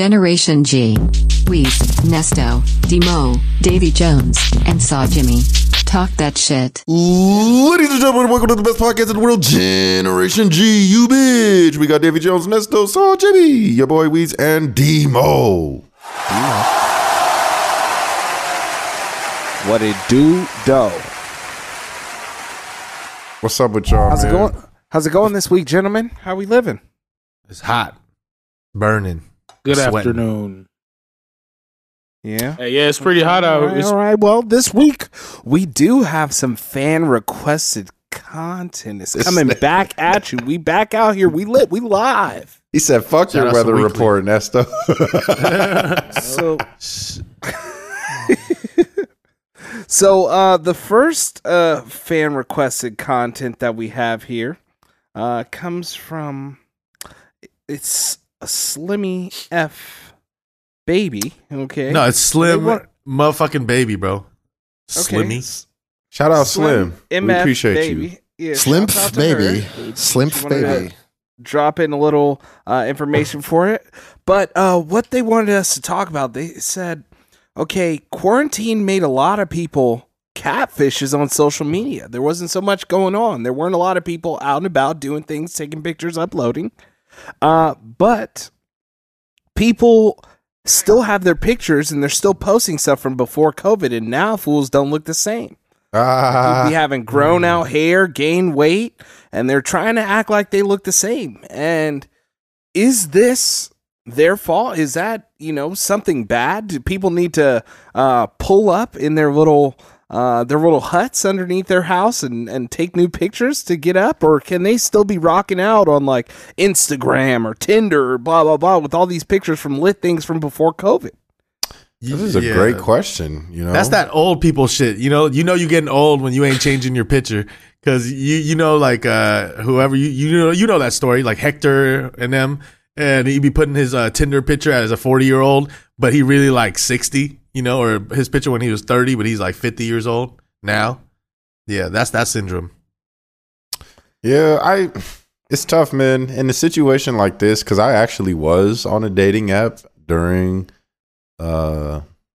Generation G. Weez, Nesto, Demo, Davy Jones, and Saw Jimmy. Talk that shit. Ladies and gentlemen, welcome to the best podcast in the world, Generation G, you bitch. We got Davy Jones, Nesto, Saw Jimmy, your boy Weez, and Demo. What it do, dough? What's up with y'all, man? How's it going this week, gentlemen? How we living? It's hot. Burning. Good sweating. Afternoon. Yeah. Hey, yeah, it's pretty hot out. All right. Well, this week we do have some fan requested content. It's coming back at you. We back out here. We lit. We live. He said, "Fuck your weather report, Nesto." So the first fan requested content that we have here comes from it's a Slimmy F. Baby, okay. No, it's Slim motherfucking Baby, bro. Okay. Slimmies. Shout out Slim. We appreciate baby. You. Yeah, Slimf Baby. Slimf Baby. Drop in a little information for it. But what they wanted us to talk about, they said, okay, quarantine made a lot of people catfishes on social media. There wasn't so much going on. There weren't a lot of people out and about doing things, taking pictures, uploading. But people still have their pictures and they're still posting stuff from before COVID, and now fools don't look the same. People be having grown out hair, gained weight, and they're trying to act like they look the same. And is this their fault? Is that, you know, something bad? Do people need to pull up in their little huts underneath their house and take new pictures to get up? Or can they still be rocking out on like Instagram or Tinder or blah, blah, blah with all these pictures from lit things from before COVID? This is a great question. You know, that's that old people shit. You know, you're getting old when you ain't changing your picture. Cause you know, like, whoever you know that story, like Hector and them, and he'd be putting his Tinder picture as a 40-year-old, but he really like 60. You know, or his picture when he was 30, but he's like 50 years old now. Yeah, that's that syndrome. Yeah, it's tough, man. In a situation like this, because I actually was on a dating app during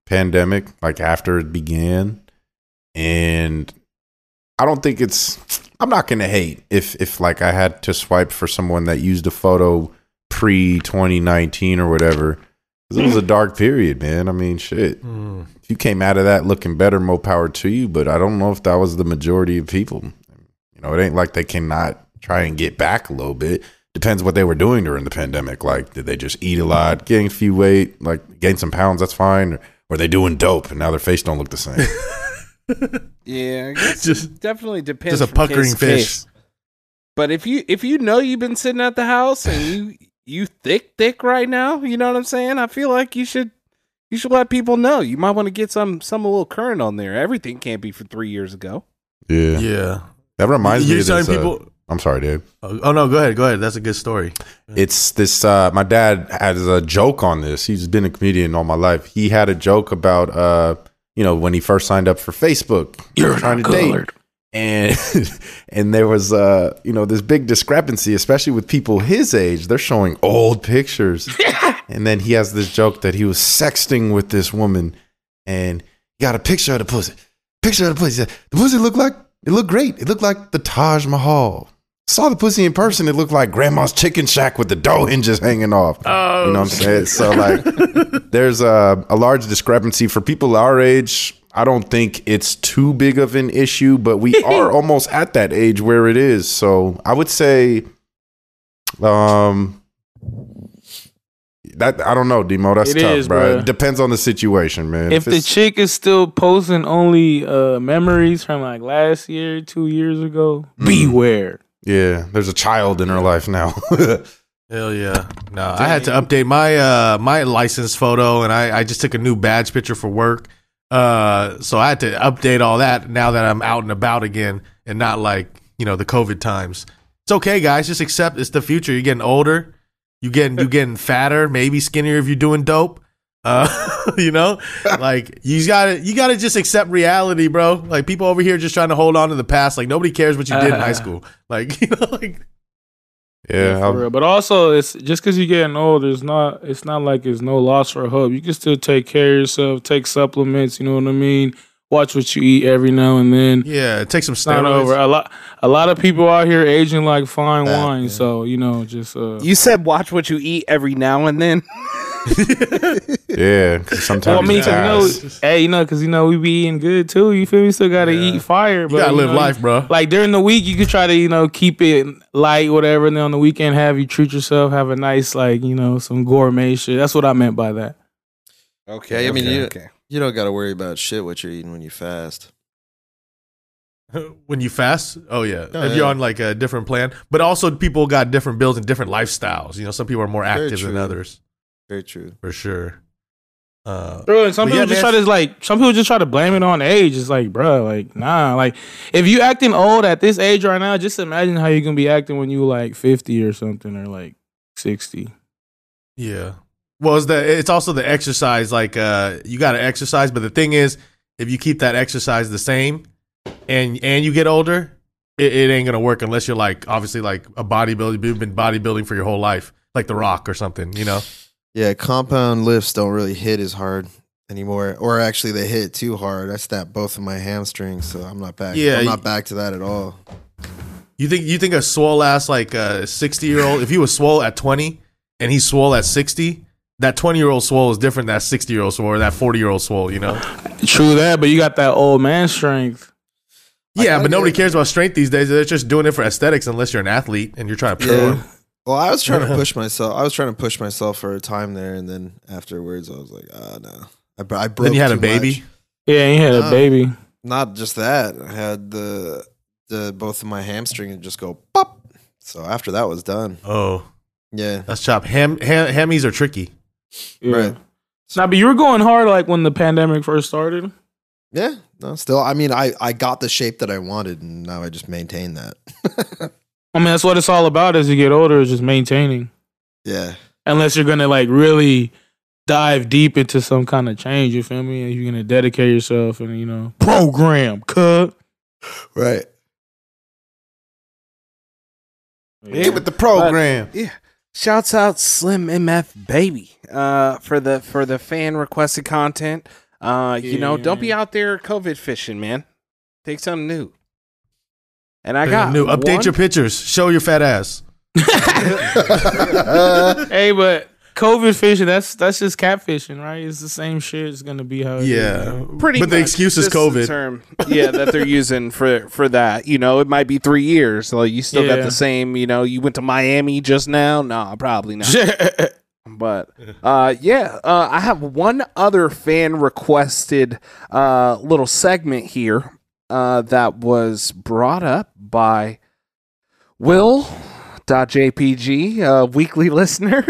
pandemic, like after it began. And I don't think I'm not going to hate if like I had to swipe for someone that used a photo pre-2019 or whatever. It was a dark period, man. I mean, shit. If you came out of that looking better, more power to you. But I don't know if that was the majority of people. You know, it ain't like they cannot try and get back a little bit. Depends what they were doing during the pandemic. Like, did they just eat a lot, gain a few weight, like gain some pounds? That's fine. Or were they doing dope and now their face don't look the same? Yeah, I guess just, it definitely depends. Just a puckering fish. But if you know you've been sitting at the house and you thick right now, you know what I'm saying? I feel like you should let people know. You might want to get some a little current on there. Everything can't be from 3 years ago. Yeah. That reminds me of this. I'm sorry, dude. Oh no, go ahead. That's a good story. It's this. My dad has a joke on this. He's been a comedian all my life. He had a joke about you know, when he first signed up for Facebook, you're trying to colored. Date. And there was, you know, this big discrepancy, especially with people his age. They're showing old pictures. And then he has this joke that he was sexting with this woman and got a picture of the pussy. He said, the pussy looked great. It looked like the Taj Mahal. Saw the pussy in person. It looked like Grandma's Chicken Shack with the dough hinges hanging off. Oh. You know what I'm saying? So, like, there's a large discrepancy for people our age. I don't think it's too big of an issue, but we are almost at that age where it is. So I would say, that I don't know, Demo. That's tough, bro. It depends on the situation, man. If the chick is still posting only memories from like last year, 2 years ago, beware. Yeah, there's a child in her life now. Hell yeah! No, I had to update my my license photo, and I just took a new badge picture for work. So I had to update all that now that I'm out and about again and not like, you know, the COVID times. It's okay, guys. Just accept it's the future. You're getting older. You're getting fatter, maybe skinnier if you're doing dope. You know, like you gotta just accept reality, bro. Like people over here just trying to hold on to the past. Like nobody cares what you did in high school. Like, you know, like. Yeah, for real. But also, it's just because you're getting older, it's not like it's no loss for hope. You can still take care of yourself, take supplements, you know what I mean? Watch what you eat every now and then. Yeah, take some steroids. Not over. A lot of people out here aging like fine wine, man. So, you know, just... You said watch what you eat every now and then? Yeah, sometimes. Well, I mean, because we be eating good too. You feel me? Still gotta eat fire, but you gotta live life, bro. Like during the week, you could try to keep it light, whatever. And then on the weekend, treat yourself, have a nice some gourmet shit. That's what I meant by that. Okay, I mean you don't gotta worry about shit what you're eating when you fast. When you fast? Oh, yeah. Oh, if you're on, like, a different plan. But also, people got different builds and different lifestyles. You know, some people are more active than others. Very true. For sure. Some people just try to blame it on age. It's like, bro, like, nah. Like, if you acting old at this age right now, just imagine how you're going to be acting when you, like, 50 or something or, like, 60. Yeah. Well, it's also the exercise. Like, you got to exercise. But the thing is, if you keep that exercise the same... And you get older, it ain't gonna work unless you're like obviously like a bodybuilder. You've been bodybuilding for your whole life, like The Rock or something, you know. Yeah, compound lifts don't really hit as hard anymore, or actually they hit too hard. I snapped both of my hamstrings, so I'm not back. Yeah, I'm not back to that at all. You think a swole ass like a 60-year-old? If he was swole at 20 and he's swole at 60. That 20-year-old swole is different than that 60-year-old swole or that 40-year-old swole, you know. True that, but you got that old man strength. Yeah, but nobody cares about strength these days. They're just doing it for aesthetics unless you're an athlete and you're trying to prove them. Well, I was trying to push myself. I was trying to push myself for a time there, and then afterwards, I was like, no. I broke. Then you had a baby? Much. Yeah, you had a baby. Not just that. I had the both of my hamstrings just go pop. So after that was done. Oh. Yeah. That's chop. Hammies are tricky. Yeah. Right. Now, but you were going hard like when the pandemic first started. Yeah. No, still. I mean, I got the shape that I wanted, and now I just maintain that. I mean, that's what it's all about as you get older, is just maintaining. Yeah. Unless you're going to like really dive deep into some kind of change, you feel me? And you're going to dedicate yourself and, program, cut. Right. Yeah. Get with the program. But, yeah. Shouts out Slim MF Baby for the fan requested content. Don't be out there COVID fishing, man. Take something new. And I got new. Update your pictures. Show your fat ass. Hey, but COVID fishing, that's just catfishing, right? It's the same shit. It's gonna be how it is, pretty. But much, the excuse is COVID. The term, that they're using for that. It might be 3 years. Like you still got the same. You went to Miami just now. No, probably not. But I have one other fan requested little segment here that was brought up by Will. .jpg, weekly listener.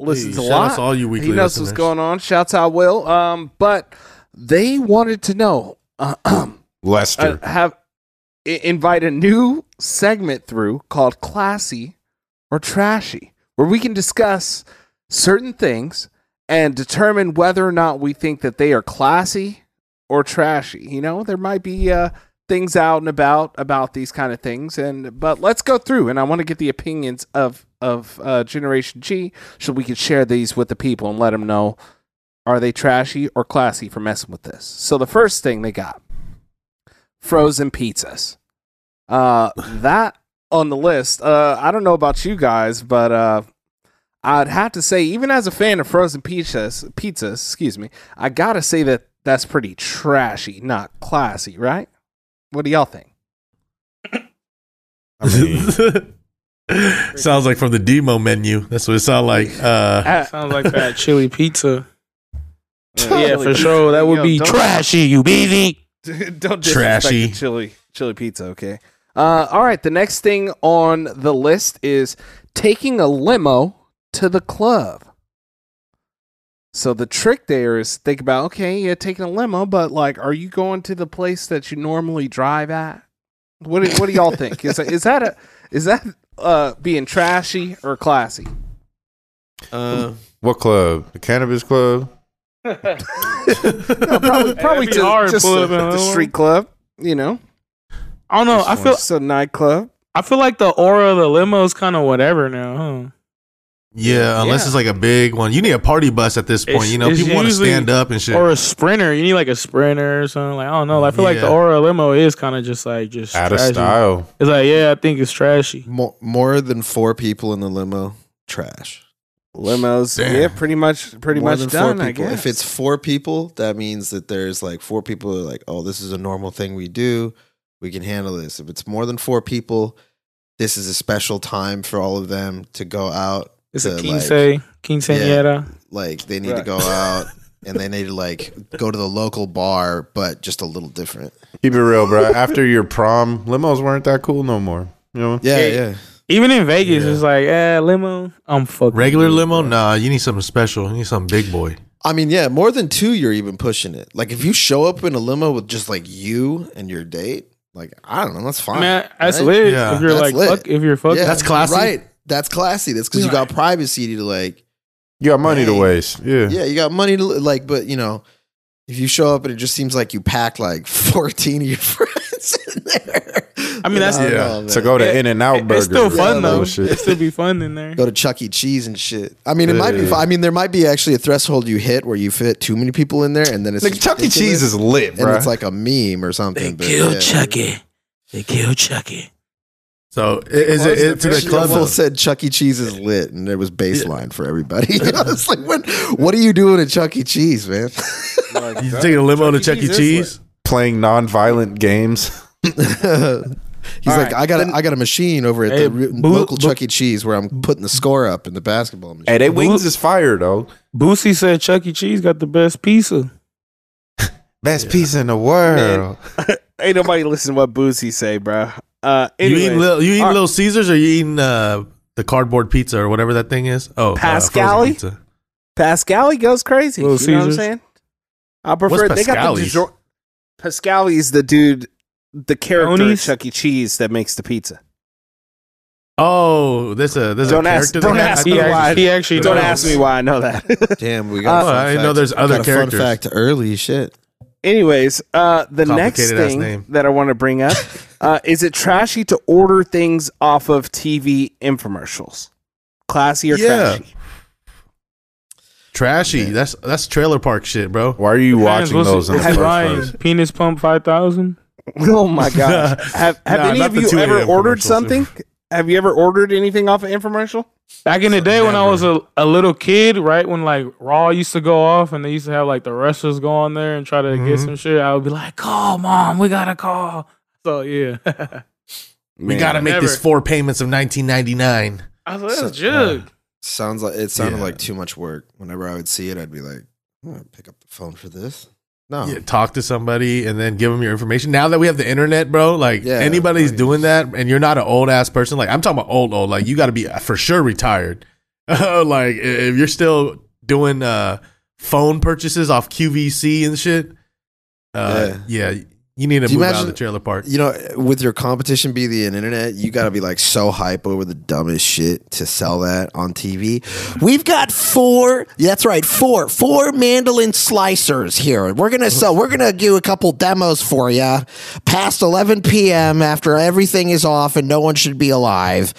Listens a lot. Shout out to all you weekly listeners. He knows what's going on. Shouts out, Will. But they wanted to know. Lester. Invite a new segment through called Classy or Trashy, where we can discuss certain things and determine whether or not we think that they are classy or trashy. There might be... things out and about these kind of things, but let's go through, and I want to get the opinions of Generation G, so we can share these with the people and let them know, are they trashy or classy for messing with this? So the first thing they got, frozen pizzas, that on the list. I don't know about you guys, but I'd have to say, even as a fan of frozen pizzas, excuse me, I gotta say that's pretty trashy, not classy, right? What do y'all think? Sounds like from the demo menu. That's what it sounds like. Sounds like that chili pizza. Yeah, for sure. That would be trashy, you BV. Don't disrespect the chili pizza, okay? All right, the next thing on the list is taking a limo to the club. So the trick there is think about, okay, you're taking a limo, but like, are you going to the place that you normally drive at? What do y'all think? Is that being trashy or classy? What club? The cannabis club? No, probably just the street club. I don't know. I feel it's a nightclub. I feel like the aura of the limo is kind of whatever now, huh? Yeah, unless it's like a big one. You need a party bus at this point. It's, you know, people want to stand up and shit. Or a sprinter. You need like a sprinter or something. Like, I don't know. I feel like the aura limo is kind of just like just out trashy. Of style. It's like, yeah, I think it's trashy. More than four people in the limo, trash. Limos, damn. Yeah, pretty much done. I guess if it's four people, that means that there's like four people who are like, oh, this is a normal thing we do. We can handle this. If it's more than four people, this is a special time for all of them to go out. It's a quinceañera. Yeah, like they need to go out and they need to like go to the local bar, but just a little different. Keep it real, bro. After your prom, limos weren't that cool no more. You know? Yeah. Even in Vegas, it's like, limo, I'm fucking. Regular limo? Nah, you need something special. You need something big boy. I mean, yeah, more than two, you're even pushing it. Like if you show up in a limo with just like you and your date, like, I don't know, that's fine. Man, that's lit. Yeah. If you're that's like, lit. Fuck, if you're fucking. Yeah, that's classy. Right. That's classy. That's because you got privacy to like. You got money to waste. Yeah. Yeah, you got money to like, but you know, if you show up and it just seems like you pack like 14 of your friends in there. I mean, that's to go to In-N-Out Burger. It's still fun though. It still be fun in there. Go to Chuck E. Cheese and shit. I mean, it might be fun. I mean, there might be actually a threshold you hit where you fit too many people in there, and then it's like Chuck E. Cheese is lit, bro. And it's like a meme or something. They killed Chuck E. So is it to the club? Level said Chuck E. Cheese is lit, and there was baseline for everybody. You know, it's like, what are you doing at Chuck E. Cheese, man? Like, you taking a limo to Chuck E. Cheese, playing non-violent games. He's all like, right. I got a machine over at the local Chuck E. Cheese where I'm putting the score up in the basketball machine. Hey, they wings is fire though. Boosie said Chuck E. Cheese got the best pizza. Best pizza in the world. Ain't nobody listening to what Boosie say, bro. Anyways, you eat Little Caesars, or you eating the cardboard pizza or whatever that thing is? Oh, Pascali. Pascali goes crazy. Little Caesars. Know what I'm saying? I prefer. What's Pascali's? Pascali's the dude. The character of Chuck E. Cheese that makes the pizza. Oh, there's a character. Don't ask me why I know that. Damn, we got. I know there's other characters. Fun fact, early shit. Anyways, the next thing that I want to bring up is it trashy to order things off of TV infomercials? Classy or trashy? Trashy. Man. That's trailer park shit, bro. Why are you watching those? In the first place? Penis Pump 5000. Oh my gosh. Have any of you ever ordered something? Have you ever ordered anything off an infomercial? Back in the day when I was a little kid, right? When like Raw used to go off and they used to have like the wrestlers go on there and try to get some shit, I would be like, call mom, we gotta call. So yeah. We gotta make this 4 payments of $19.99. I was like, that's jug. It sounded like too much work. Whenever I would see it, I'd be like, I'm gonna pick up the phone for this. No. Yeah, talk to somebody and then give them your information. Now that we have the internet, bro, like anybody's doing that and you're not an old ass person. Like I'm talking about old, like you got to be for sure retired. Like if you're still doing phone purchases off QVC and shit. You need to move out of the trailer park. You know, with your competition being the internet, you got to be like so hype over the dumbest shit to sell that on TV. We've got four mandolin slicers here. We're going to do a couple demos for you past 11 p.m. after everything is off and no one should be alive.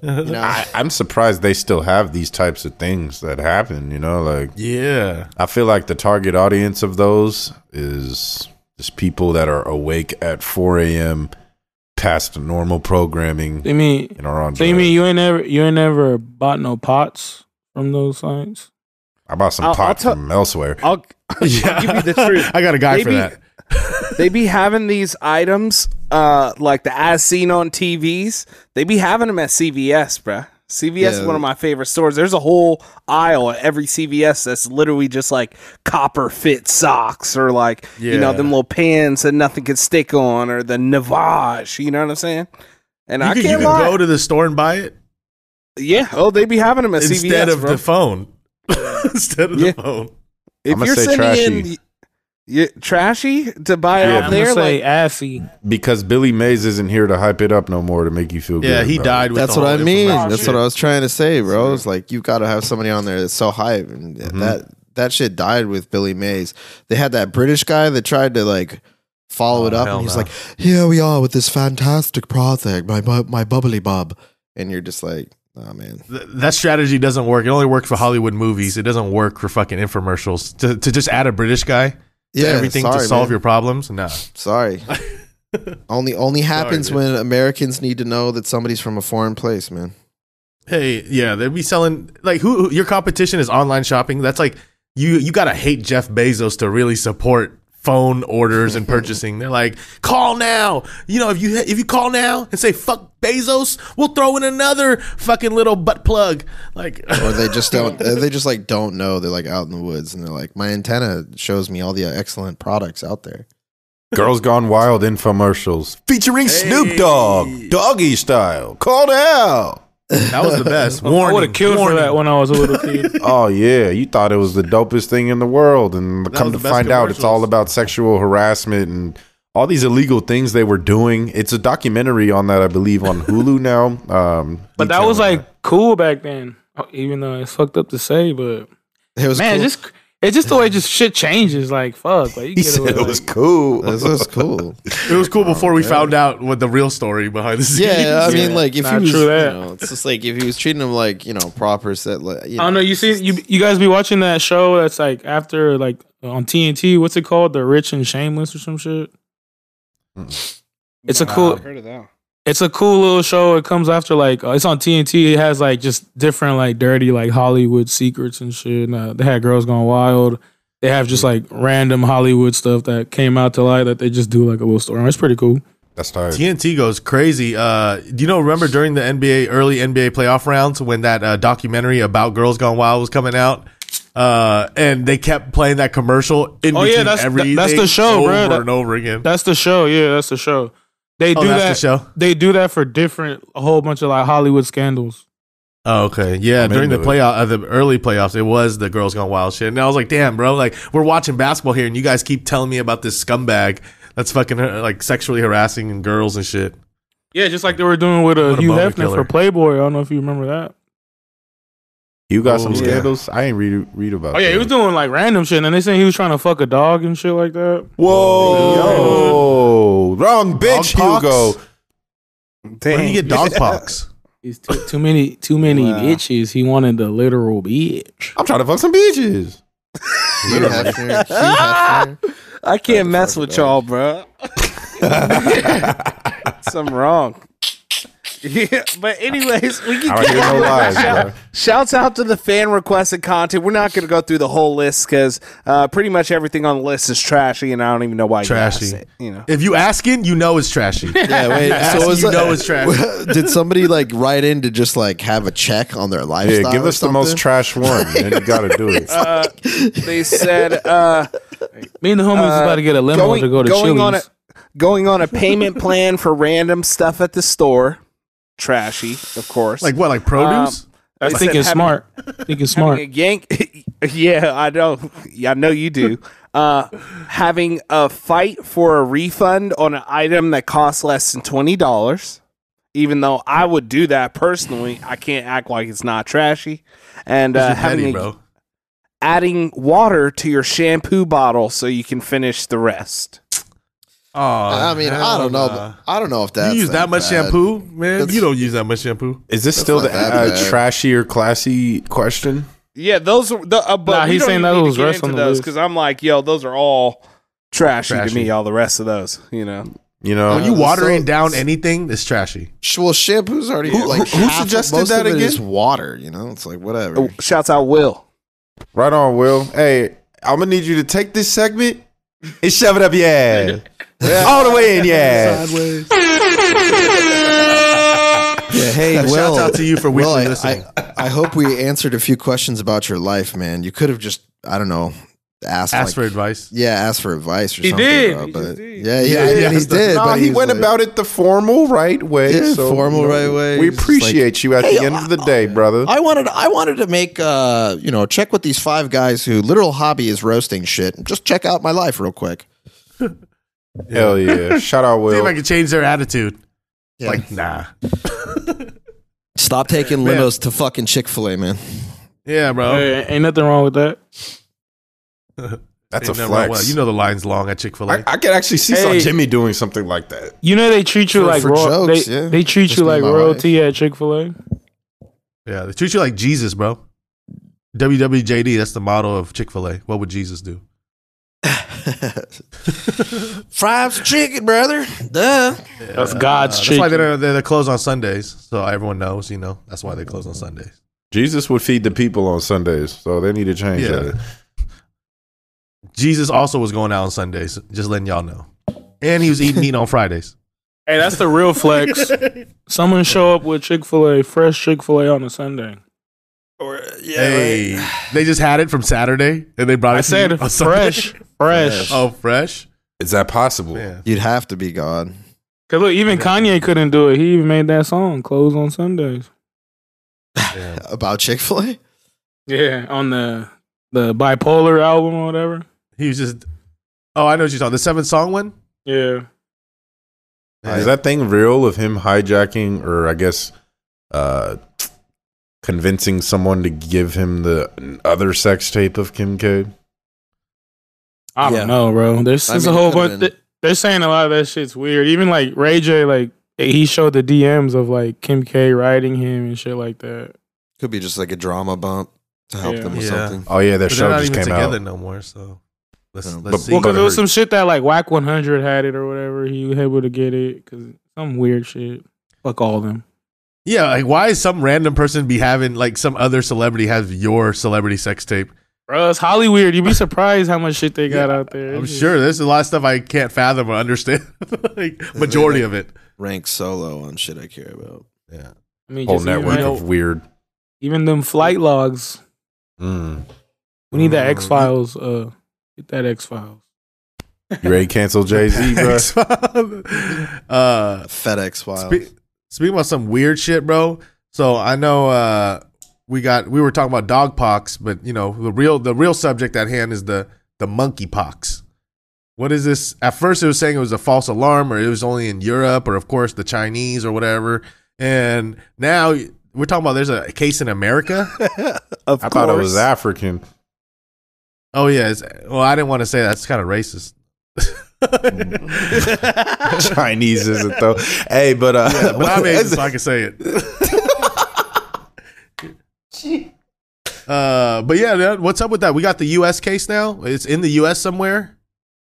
You know? I'm surprised they still have these types of things that happen, you know, like, yeah, I feel like the target audience of those is just people that are awake at 4 a.m. past the normal programming. You mean? And are on so you mean you ain't never bought no pots from those signs? I bought some pots from elsewhere. I'll give you the truth. I got a guy for that. They be having these items, like the as seen on TVs. They be having them at CVS, bruh. CVS is one of my favorite stores. There's a whole aisle at every CVS that's literally just like copper fit socks or like, you know, them little pants that nothing can stick on or the Navage. You know what I'm saying? And you can go to the store and buy it? Yeah. Oh, they be having them at CVS. Instead of the phone. If you're sending trashy. Trashy to buy out there, like assy. Because Billy Mays isn't here to hype it up no more to make you feel good. Yeah, he died. That's what I mean. That's what I was trying to say, bro. It's like you got to have somebody on there that's so hype, and that shit died with Billy Mays. They had that British guy that tried to like follow it up, and he's like, "Here we are with this fantastic project, my bubbly bub," and you're just like, "Oh man, that strategy doesn't work. It only works for Hollywood movies. It doesn't work for fucking infomercials. To just add a British guy, yeah, to everything to solve your problems. No, sorry, only happens when Americans need to know that somebody's from a foreign place, man. Hey, yeah, they'd be selling like who your competition is online shopping. That's like you gotta hate Jeff Bezos to really support." Phone orders and purchasing. They're like, call now. You know, if you call now and say fuck Bezos, we'll throw in another fucking little butt plug. Like, or they just don't. They just like don't know. They're like out in the woods and they're like, my antenna shows me all the excellent products out there. Girls Gone Wild infomercials featuring Snoop Dogg, doggy style. Call now. That was the best. Warning, I would have killed for that when I was a little kid. Oh yeah, you thought it was the dopest thing in the world, and come to find out, it's all about sexual harassment and all these illegal things they were doing. It's a documentary on that, I believe, on Hulu now. But that was like cool back then, even though it's fucked up to say. But it was cool. It's just the way shit changes. Like fuck, like you get away. It was cool. It was cool. It was cool before we found out what the real story behind the scenes. Yeah, I mean, like if he was, it's just like if he was treating him like proper set. Like, I don't know. You see, you guys be watching that show that's like after like on TNT. What's it called? The Rich and Shameless or some shit. It's a cool. I've heard of that. It's a cool little show. It comes after like it's on TNT. It has like just different like dirty like Hollywood secrets and shit. And, they had Girls Gone Wild. They have just like random Hollywood stuff that came out to light that they just do like a little story. It's pretty cool. That's tired. TNT goes crazy. Do you remember during the NBA early NBA playoff rounds when that documentary about Girls Gone Wild was coming out? And they kept playing that commercial in between everything. That's the show, over and over again. That's the show. Yeah, that's the show. They do that. They do that for a whole bunch of like Hollywood scandals. Oh, okay, yeah. During the early playoffs, it was the Girls Gone Wild shit, and I was like, damn, bro, like we're watching basketball here, and you guys keep telling me about this scumbag that's fucking like sexually harassing girls and shit. Yeah, just like they were doing with Hugh Hefner for Playboy. I don't know if you remember that. You got some scandals? I ain't read about. Oh yeah, that. He was doing like random shit, and they said he was trying to fuck a dog and shit like that. Whoa, wrong bitch, dog Hugo. Where did he get dog pox? He's too many bitches. He wanted the literal bitch. I'm trying to fuck some bitches. I can't mess with y'all, bro. Something wrong. Yeah, but anyways, we can get no lies, shouts out to the fan requested content. We're not going to go through the whole list because pretty much everything on the list is trashy, and I don't even know why trashy. You asked it. You know, if you asking, you know it's trashy. Yeah, wait, so you know it's trashy. Did somebody like write in to just like have a check on their lifestyle? Yeah, give us the most trash one, and you got to do it. They said, "Me and the homies is about to get a limo to go to Chili's. Going on a payment plan for random stuff at the store." Trashy, of course. Like what? Like produce? I think it's smart. Yeah, I know. Yeah, I know you do. Having a fight for a refund on an item that costs less than $20, even though I would do that personally. I can't act like it's not trashy. And adding water to your shampoo bottle so you can finish the rest. Oh, I mean, I don't know. I don't know if that's that much shampoo, man. You don't use that much shampoo. Is this still the trashy or classy question? Yeah, those. But he's saying that was rest on those because I'm like, yo, those are all trashy to me. All the rest of those, you know, when you watering down anything, it's trashy. Well, shampoo's already. Who suggested that again? It's water. You know, it's like whatever. Oh, shouts out, Will. Right on, Will. Hey, I'm gonna need you to take this segment and shove it up your ass. Yeah. All the way in, yeah. Sideways. Yeah, hey, Will. Shout out to you for weekly listening. I hope we answered a few questions about your life, man. You could have just, I don't know, asked for advice. Yeah, asked for advice or something. He did. Yeah, he did. No, but he went about it the formal right way. Yeah, so, right way. We appreciate you at the end of the day, brother. I wanted to make check with these five guys who literal hobby is roasting shit. Just check out my life real quick. Hell yeah. Shout out, Will. See if I can change their attitude. Yeah. Like, nah. Stop taking limos to fucking Chick-fil-A, man. Yeah, bro. Hey, ain't nothing wrong with that. That's a flex. You know the line's long at Chick-fil-A. I could actually see Jimmy doing something like that. You know they treat you like royalty. They treat you like royalty at Chick-fil-A. Yeah, they treat you like Jesus, bro. WWJD, that's the motto of Chick-fil-A. What would Jesus do? Fried chicken, brother. Duh. Yeah, that's God's chicken. That's why they're closed on Sundays. So everyone knows, you know, that's why they close on Sundays. Jesus would feed the people on Sundays, so they need to change that. Jesus also was going out on Sundays, just letting y'all know. And he was eating meat on Fridays. Hey, that's the real flex. Someone show up with Chick-fil-A, fresh Chick-fil-A on a Sunday. Or they just had it from Saturday and they brought it. I said fresh. Oh, fresh? Is that possible? Man. You'd have to be God. Cause look, even Kanye couldn't do it. He even made that song, "Close on Sundays," about Chick-fil-A. Yeah, on the bipolar album or whatever. He was just. Oh, I know what you're talking. The 7th song one. Yeah. Is that thing real of him hijacking, or I guess, convincing someone to give him the other sex tape of Kim K? I don't know, bro. There's a whole bunch. They're saying a lot of that shit's weird. Even like Ray J, like he showed the DMs of like Kim K writing him and shit like that. Could be just like a drama bump to help them with something. Oh yeah, their show just came out. They're not even together no more, so let's see. Well, because there was some shit that like Wack 100 had it or whatever. He was able to get it because some weird shit. Fuck all of them. Yeah, like why is some random person be having like some other celebrity has your celebrity sex tape? Bro, it's Hollywood. You'd be surprised how much shit they got out there. I'm sure there's a lot of stuff I can't fathom or understand. Like majority of it. Rank solo on shit I care about. Yeah. I mean, whole network of weird. Even them flight logs. We need that X-Files. Get that X-Files. You ready to cancel Jay-Z, bro? FedEx Files. Speaking about some weird shit, bro. So I know we were talking about dog pox, but you know the real subject at hand is the monkey pox. What is this? At first, it was saying it was a false alarm, or it was only in Europe, or of course the Chinese or whatever. And now we're talking about there's a case in America. Of course, I thought it was African. Oh yeah. Well, I didn't want to say that. It's kind of racist. Chinese isn't though. Hey, but I mean, so I can say it. But yeah, what's up with that? We got the U.S. case now. It's in the U.S. somewhere.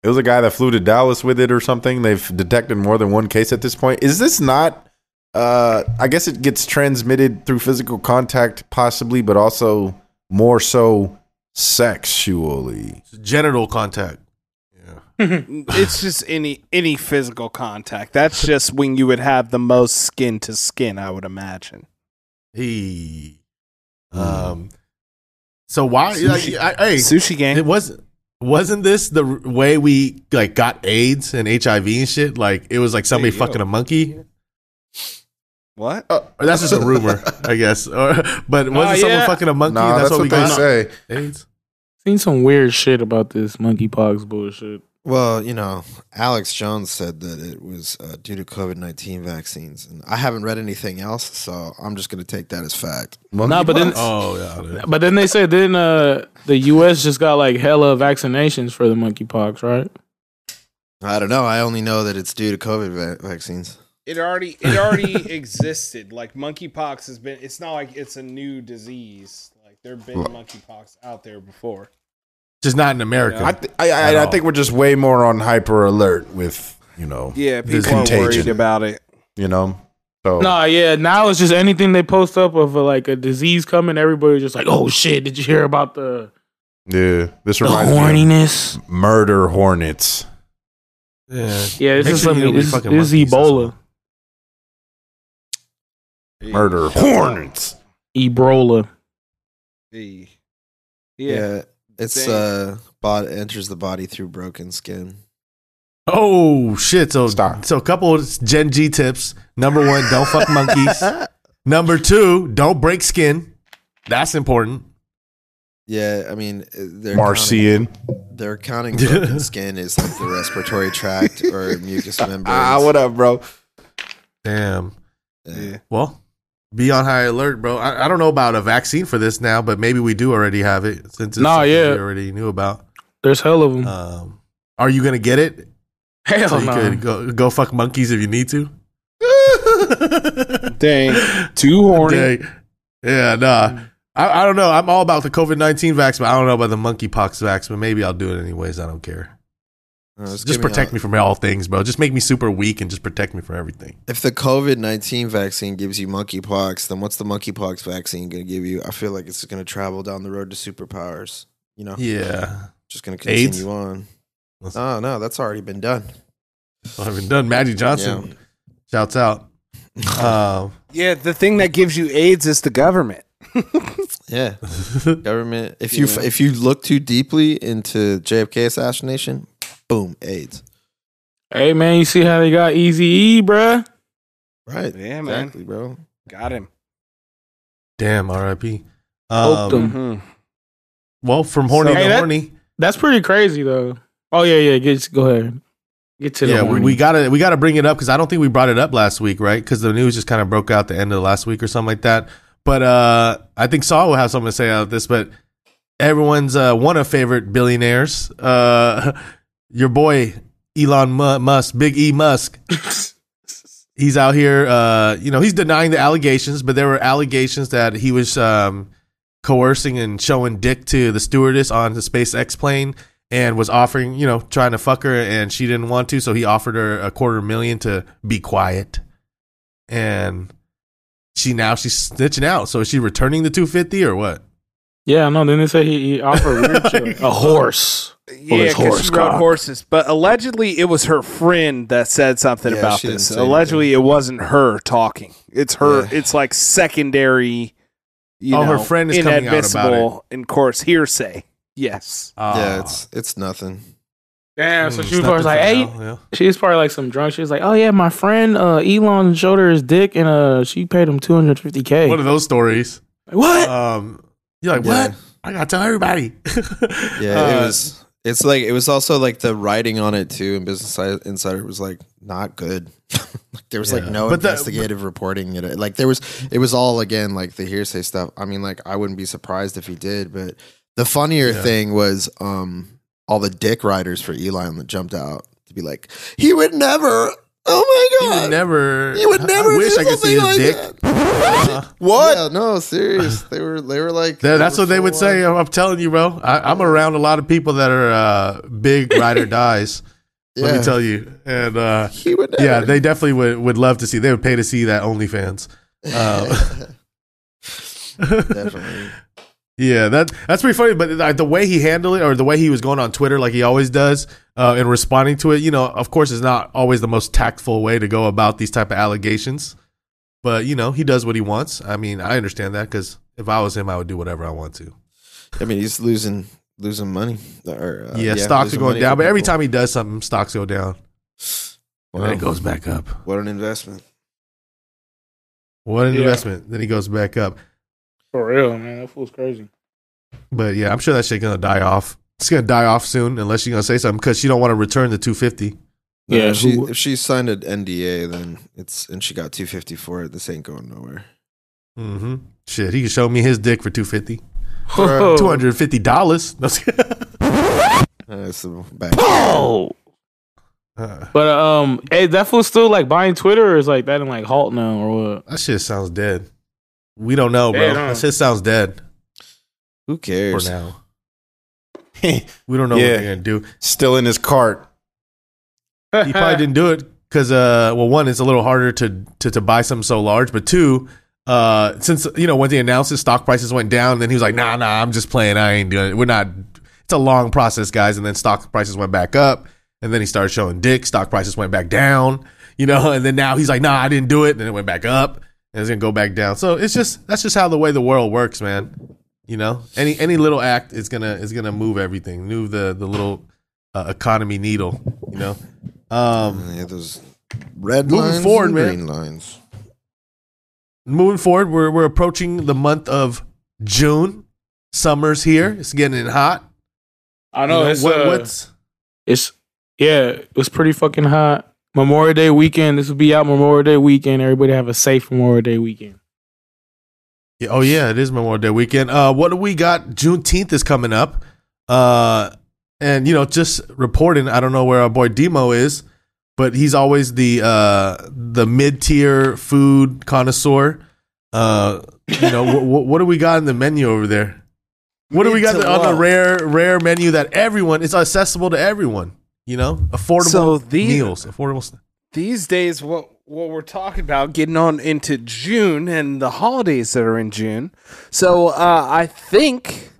It was a guy that flew to Dallas with it or something. They've detected more than one case at this point. Is this not? I guess it gets transmitted through physical contact, possibly, but also more so sexually. Genital contact. It's just any physical contact. That's just when you would have the most skin to skin, I would imagine. Hey. So why sushi, sushi gang? It wasn't this the way we like got AIDS and HIV and shit? Like it was like somebody fucking a monkey. What? That's just a rumor, I guess. But wasn't someone fucking a monkey? Nah, that's what they say. AIDS. Seen some weird shit about this monkeypox bullshit. Well, you know, Alex Jones said that it was due to COVID-19 vaccines, and I haven't read anything else, so I'm just going to take that as fact. But then they said the U.S. just got like hella vaccinations for the monkeypox, right? I don't know. I only know that it's due to COVID vaccines. It already existed. Like monkeypox has been. It's not like it's a new disease. Like there've been monkeypox out there before. Just not in America. Yeah. I think we're just way more on hyper alert with, you know, people are worried about it. You know? So. No, yeah. Now it's just anything they post up of like a disease coming, everybody's just like, oh shit, did you hear about the this reminds me horniness? Murder hornets. Yeah. Yeah, it's just something. It's Ebola. Murder hornets. Ebola. Yeah. It's enters the body through broken skin. Oh shit! So stop. So a couple of Gen G tips. Number 1, don't fuck monkeys. Number 2, don't break skin. That's important. Yeah, I mean, they're Marcian. They're counting broken skin as like the respiratory tract or mucous membranes. What up, bro? Damn. Yeah. Well. Be on high alert, bro. I don't know about a vaccine for this now, but maybe we do already have it since it's something we already knew about. There's hell of them. Are you going to get it? Hell so you no. Could go fuck monkeys if you need to. Dang. Too horny. Dang. Yeah, nah. I don't know. I'm all about the COVID-19 vax, but I don't know about the monkeypox vax, but maybe I'll do it anyways. I don't care. Just protect me from all things, bro. Just make me super weak and just protect me from everything. If the COVID-19 vaccine gives you monkeypox, then what's the monkeypox vaccine going to give you? I feel like it's going to travel down the road to superpowers. You know? Yeah. Just going to continue AIDS? On. Oh, no, that's already been done. Magic Johnson. Yeah. Shouts out. Yeah, the thing that gives you AIDS is the government. Yeah. Government. If you look too deeply into JFK assassination, boom, AIDS. Hey, man, you see how they got Eazy-E, bruh? Right. Yeah, man. Exactly, bro. Got him. Damn, RIP. Well, from horny to horny. That's pretty crazy, though. Oh, yeah. Go ahead. Get to the horny. Yeah, we gotta bring it up because I don't think we brought it up last week, right? Because the news just kind of broke out the end of last week or something like that. But I think Saul will have something to say about this, but everyone's one of favorite billionaires. Your boy, Elon Musk, Big E Musk. He's out here, he's denying the allegations, but there were allegations that he was coercing and showing dick to the stewardess on the SpaceX plane and was offering, trying to fuck her, and she didn't want to, so he offered her $250,000 to be quiet. And... She's snitching out. So is she returning the $250,000 or what? Yeah, no. Then they say he offered weird a horse. Yeah, because she rode horses. But allegedly, it was her friend that said something about this. Allegedly, anything. It wasn't her talking. It's her. Yeah. It's like secondary. Her friend is coming out about it. In course, hearsay. Yes. It's nothing. Damn, so she was probably like, hey, yeah. She was probably like some drunk. She was like, oh, yeah, my friend Elon showed her his dick and she paid him $250,000. One of those stories. Like, what? You're like, what? Yeah. I got to tell everybody. Yeah, it was also like the writing on it too. And Business Insider was like, not good. There was no investigative reporting. It was all again, like the hearsay stuff. I mean, like I wouldn't be surprised if he did, but the funnier thing was, all the dick riders for Elon that jumped out to be like, he would never. Oh my god, he would never. I wish I could see his dick. What? Yeah, no, serious. They were like. That's what they would say. I'm telling you, bro. I'm around a lot of people that are big ride or dies. Yeah. Let me tell you, and he would. Never. Yeah, they definitely would love to see. They would pay to see that OnlyFans. Definitely. Yeah, that's pretty funny. But the way he handled it, or the way he was going on Twitter, like he always does, and responding to it, of course, is not always the most tactful way to go about these type of allegations. But he does what he wants. I mean, I understand that because if I was him, I would do whatever I want to. I mean, he's losing money. Or, stocks are going down. But every time he does something, stocks go down. Well, and then it goes back up. What an investment! What an investment! Then he goes back up. For real, man, that fool's crazy. But yeah, I'm sure that shit gonna die off. It's gonna die off soon, unless she's gonna say something because she don't want to return the $250,000. Yeah, if she signed an NDA, then she got $250,000 for it. This ain't going nowhere. Mm-hmm. Shit, he can show me his dick for $250,000, for $250. That's the back. Oh. But hey, that fool's still like buying Twitter, or is like that in like halt now or what? That shit sounds dead. We don't know, bro. That shit sounds dead. Who cares? For now. We don't know what they're going to do. Still in his cart. He probably didn't do it because, one, it's a little harder to buy something so large. But two, since, when they announced it, stock prices went down. Then he was like, nah, I'm just playing. I ain't doing it. We're not. It's a long process, guys. And then stock prices went back up. And then he started showing dick. Stock prices went back down. And then now he's like, nah, I didn't do it. And then it went back up. And it's gonna go back down. So it's that's just how the way the world works, man. Any little act is gonna move everything, move the little economy needle. Those red lines, forward, and green lines. Moving forward, we're approaching the month of June. Summer's here. It's getting hot. I know. It's pretty fucking hot. Memorial Day weekend. This will be out Memorial Day weekend. Everybody have a safe Memorial Day weekend. Yeah, oh, yeah, it is Memorial Day weekend. What do we got? Juneteenth is coming up. And, you know, just reporting, I don't know where our boy Demo is, but he's always the mid-tier food connoisseur. You know, what do we got in the menu over there? What do we got on the rare menu that everyone, it's accessible to everyone, you know? Affordable meals, affordable stuff. These days, what we're talking about, getting on into June and the holidays that are in June. So I think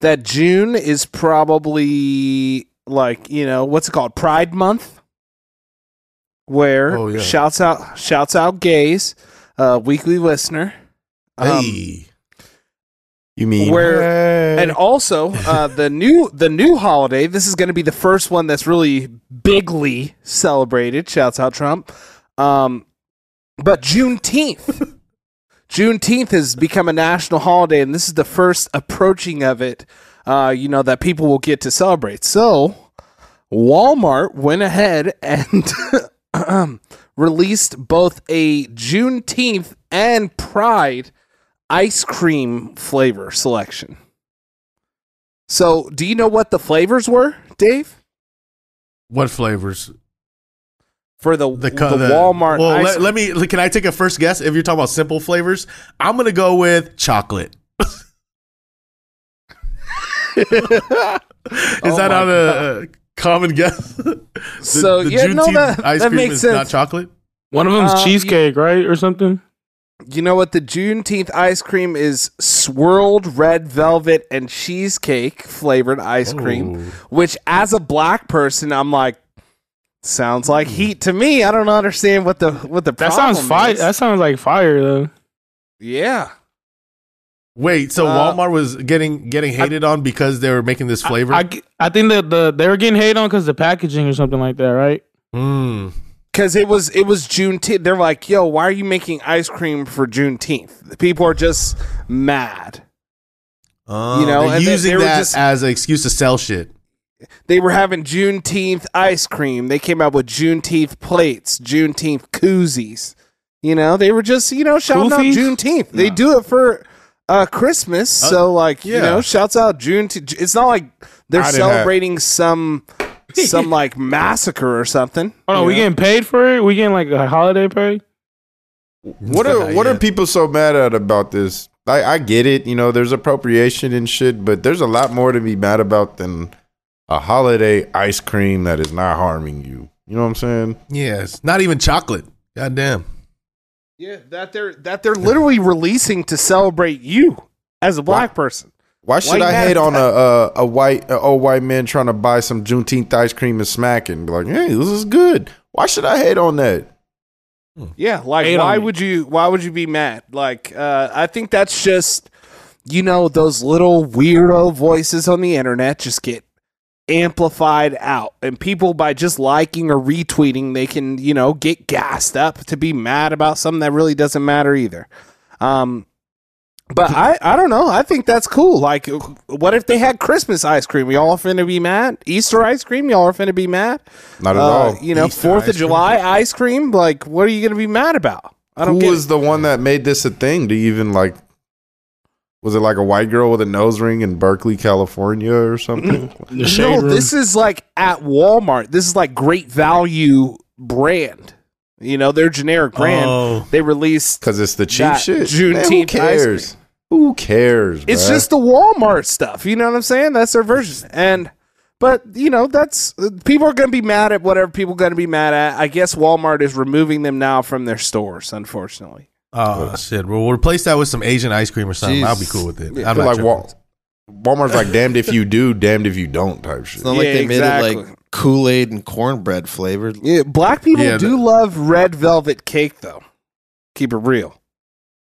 that June is probably like, you know, what's it called? Pride Month, where shouts out gays, weekly listener. Hey. You mean and also the new holiday, this is going to be the first one that's really bigly celebrated, shouts out Trump, but Juneteenth. Juneteenth has become a national holiday, and this is the first approaching of it, you know, that people will get to celebrate. So Walmart went ahead and released both a Juneteenth and Pride ice cream flavor selection. So, do you know what the flavors were, Dave? What flavors? For the Walmart ice cream. Can I take a first guess? If you're talking about simple flavors, I'm going to go with chocolate. Is that not a common guess? Ice cream makes sense. Not chocolate? One of them's cheesecake, right? Or something? You know what? The Juneteenth ice cream is swirled red velvet and cheesecake flavored ice cream, which as a black person, I'm like, sounds like heat to me. I don't understand what the problem sounds fire. That sounds like fire though. Yeah. Wait, so Walmart was getting hated on because they were making this flavor? I think that they were getting hated on because the packaging or something like that, right? Mm. Because it was Juneteenth. They're like, yo, why are you making ice cream for Juneteenth? People are just mad. You know, and using they that just, as an excuse to sell shit. They were having Juneteenth ice cream. They came out with Juneteenth plates, Juneteenth koozies. You know, they were just, you know, shouting out Juneteenth. They do it for Christmas. So, like, you know, shouts out Juneteenth. It's not like they're celebrating some like massacre or something. Oh no, we getting paid for it? We getting like a holiday pay? What are people so mad at about this? I get it, you know, there's appropriation and shit, but there's a lot more to be mad about than a holiday ice cream that is not harming you. You know what I'm saying? Yeah, it's not even chocolate. Goddamn. Yeah, that they're literally releasing to celebrate you as a black person. Why should I hate on a white old white man trying to buy some Juneteenth ice cream and smack it and be like, hey, this is good? Why should I hate on that? Yeah, like why would you be mad? Like I think that's just, you know, those little weirdo voices on the internet just get amplified out, and people by just liking or retweeting, they can, you know, get gassed up to be mad about something that really doesn't matter either. But I don't know. I think that's cool. Like, what if they had Christmas ice cream? Y'all are finna be mad. Easter ice cream? Y'all are finna be mad. Not at all. You know, Easter 4th of July ice cream? Like, what are you going to be mad about? I don't get it. Who was the one that made this a thing to even, like, was it like a white girl with a nose ring in Berkeley, California or something? No, this is like at Walmart. This is like Great Value brand. You know, their generic brand, they released because it's the cheap shit. Juneteenth, man, who cares? Ice cream. Who cares? It's just the Walmart stuff. You know what I'm saying? That's their version. But you know, that's people are going to be mad at whatever people are going to be mad at. I guess Walmart is removing them now from their stores, unfortunately. Oh shit! We'll replace that with some Asian ice cream or something. Jeez. I'll be cool with it. Yeah. I'm like Walmart's like damned if you do, damned if you don't type shit. It's not like they made it like Kool-Aid and cornbread flavored. Yeah, black people do love red velvet cake, though. Keep it real.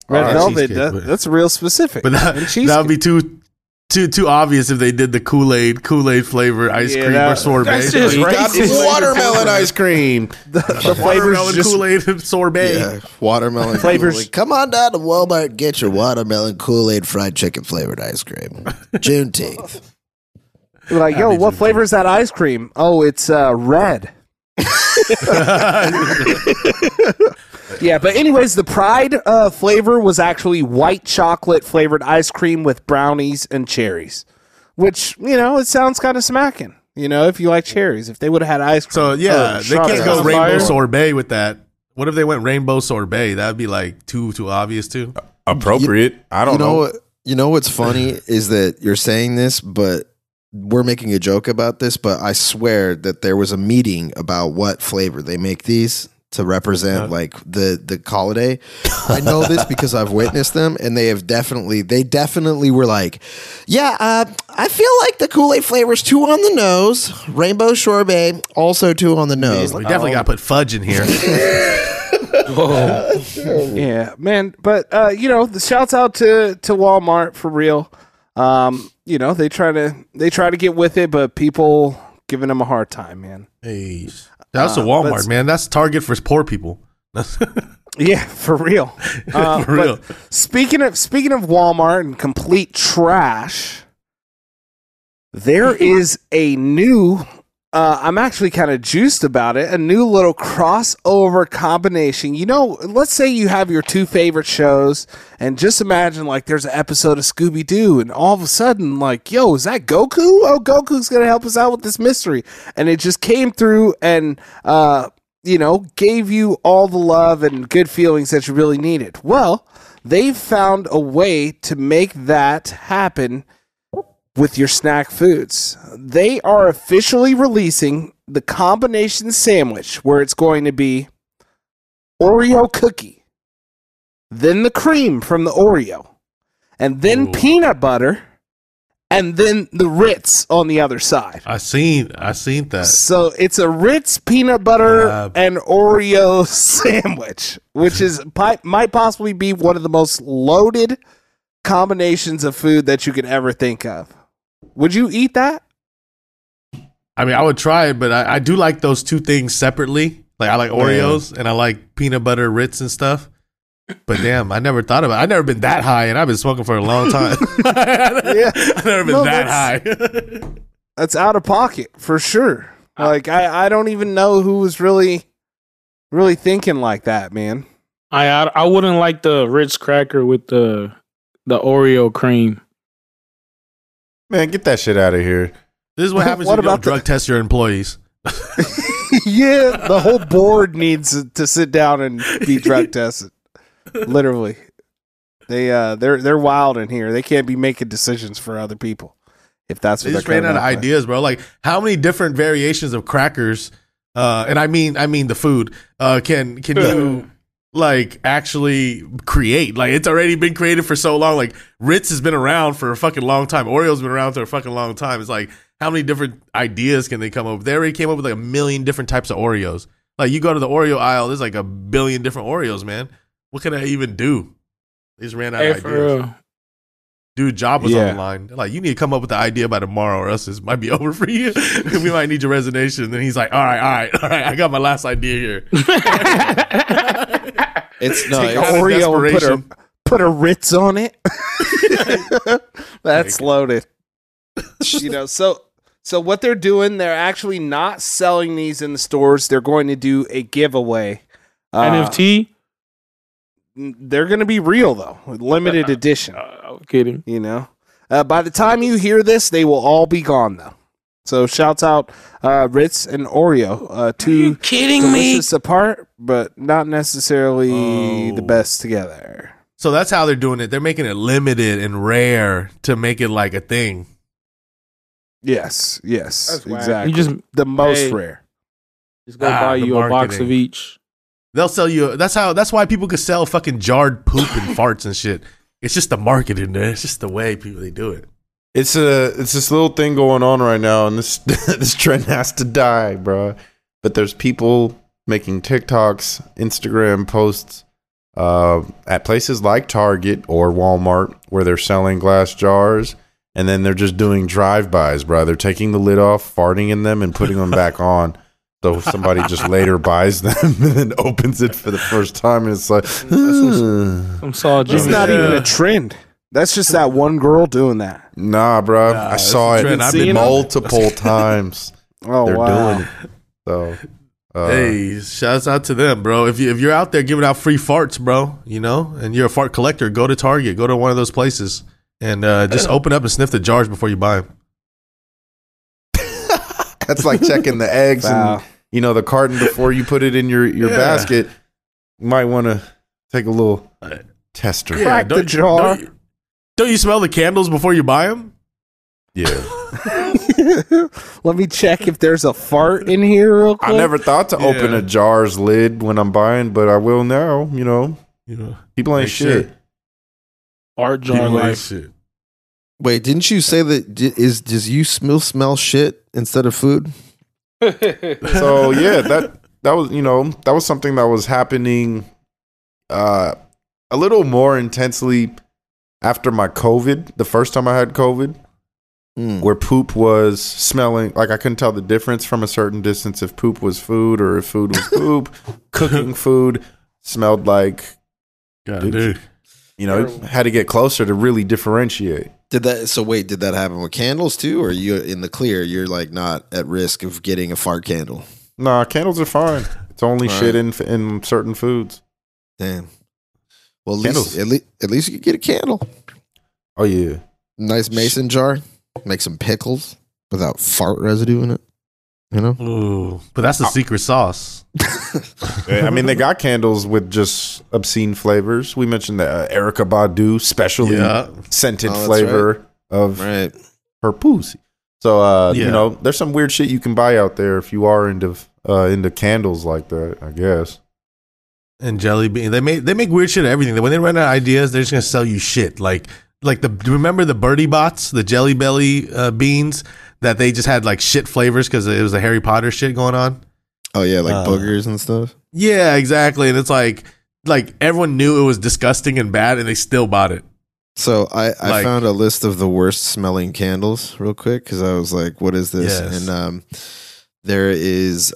Red velvet, that's real specific. But that would be too obvious if they did the Kool-Aid flavored ice cream or sorbet. That's just racist. Watermelon ice cream. The watermelon Kool-Aid and sorbet. Yeah, watermelon flavors. Kool-Aid. Come on down to Walmart and get your watermelon Kool-Aid fried chicken flavored ice cream. Juneteenth. Like, yo, what flavor is that ice cream? Oh, it's red. Yeah, but anyways, the Pride flavor was actually white chocolate flavored ice cream with brownies and cherries, which, you know, it sounds kind of smacking. You know, if you like cherries, if they would have had ice cream. So, yeah, they can't go rainbow sorbet with that. What if they went rainbow sorbet? That would be like too obvious, too. Appropriate. I don't know. You know what's funny is that you're saying this, but we're making a joke about this, but I swear that there was a meeting about what flavor they make these to represent like the holiday. I know this because I've witnessed them, and they definitely were like, yeah, I feel like the Kool-Aid flavor's too on the nose. Rainbow sorbet, also too on the nose. We definitely got to put fudge in here. Oh. Yeah, man. But, you know, the shouts out to Walmart for real. You know, they try to get with it, but people giving them a hard time, man. Hey, that's a Walmart, man. That's Target for poor people. Yeah, for real. For real. Speaking of Walmart and complete trash, there is a new. I'm actually kind of juiced about it. A new little crossover combination. You know, let's say you have your two favorite shows, and just imagine like there's an episode of Scooby-Doo, and all of a sudden, like, yo, is that Goku? Oh, Goku's gonna help us out with this mystery, and it just came through and you know, gave you all the love and good feelings that you really needed. Well, they've found a way to make that happen. With your snack foods, they are officially releasing the combination sandwich where it's going to be Oreo cookie, then the cream from the Oreo, and then peanut butter, and then the Ritz on the other side. I seen that. So it's a Ritz peanut butter and Oreo sandwich, which is might possibly be one of the most loaded combinations of food that you could ever think of. Would you eat that? I mean, I would try it, but I do like those two things separately. Like, I like Oreos and I like peanut butter Ritz and stuff. But damn, I never thought about it. I've never been that high, and I've been smoking for a long time. Yeah, I've never been that high. That's out of pocket for sure. Like, I don't even know who was really thinking like that, man. I wouldn't like the Ritz cracker with the Oreo cream. Man, get that shit out of here. This is what happens when you don't drug test your employees. Yeah, the whole board needs to sit down and be drug tested. Literally. They're wild in here. They can't be making decisions for other people. If that's what they're trying to do. They just ran out of ideas, bro. Like, how many different variations of crackers and I mean the food can you like actually create? Like, it's already been created for so long. Like, Ritz has been around for a fucking long time. Oreo's been around for a fucking long time. It's like, how many different ideas can they come up with? They already came up with like a million different types of Oreos. Like, you go to the Oreo aisle, there's like a billion different Oreos, man. What can I even do? They just ran out of ideas. Dude, job was on the line. They're like, you need to come up with the idea by tomorrow or else this might be over for you. We might need your resignation. And then he's like, all right, I got my last idea here. It's no, take Oreo and put a Ritz on it. That's loaded. You know, so what they're doing, they're actually not selling these in the stores. They're going to do a giveaway. NFT? They're going to be real, though. Limited edition. I'm kidding. You know? By the time you hear this, they will all be gone, though. So, shouts out Ritz and Oreo. Two Are you kidding delicious me? Apart, but not necessarily the best together. So, that's how they're doing it. They're making it limited and rare to make it like a thing. Yes. Exactly. You just, the most rare. Just go buy you a box of each. They'll sell you. That's why people could sell fucking jarred poop and farts and shit. It's just the marketing. It's just the way they do it. It's this little thing going on right now, and this this trend has to die, bro. But there's people making TikToks, Instagram posts at places like Target or Walmart where they're selling glass jars, and then they're just doing drive-bys, bro. They're taking the lid off, farting in them, and putting them back on. So somebody just later buys them and then opens it for the first time, and it's like, I'm sorry, Jimmy. It's not even a trend. That's just that one girl doing that. Nah, bro. I saw it multiple times. Oh, they're doing it. So, hey, shouts out to them, bro. If you're out there giving out free farts, bro, you know, and you're a fart collector, go to Target, go to one of those places, and just open up and sniff the jars before you buy them. That's like checking the eggs and, you know, the carton before you put it in your basket. You might want to take a little tester. Yeah, crack the jar. Don't you smell the candles before you buy them? Yeah. Let me check if there's a fart in here real quick. I never thought to open a jar's lid when I'm buying, but I will now, you know. Yeah. People ain't shit. Art jar life. Shit. Wait, didn't you say that does you smell shit instead of food? So yeah, that was, you know, that was something that was happening a little more intensely after my COVID, the first time I had COVID. Where poop was smelling, like I couldn't tell the difference from a certain distance if poop was food or if food was poop. Cooking food smelled like, dude, you know, had to get closer to really differentiate. Did that happen with candles too? Or are you in the clear? You're like not at risk of getting a fart candle? Nah, candles are fine. It's only shit in certain foods. Damn. Well, at least you could get a candle. Oh yeah, nice mason jar. Make some pickles without fart residue in it, you know? Ooh, but that's the secret sauce. I mean, they got candles with just obscene flavors. We mentioned the Erykah Badu specially scented flavor of her pussy. So, you know, there's some weird shit you can buy out there if you are into candles like that, I guess. And jelly bean. They make weird shit of everything. When they run out of ideas, they're just going to sell you shit like remember the Birdie Bots, the Jelly Belly beans that they just had like shit flavors because it was the Harry Potter shit going on. Oh yeah, like boogers and stuff. Yeah, exactly. And it's like everyone knew it was disgusting and bad, and they still bought it. So I found a list of the worst smelling candles real quick because I was like, "What is this?" Yes. And there is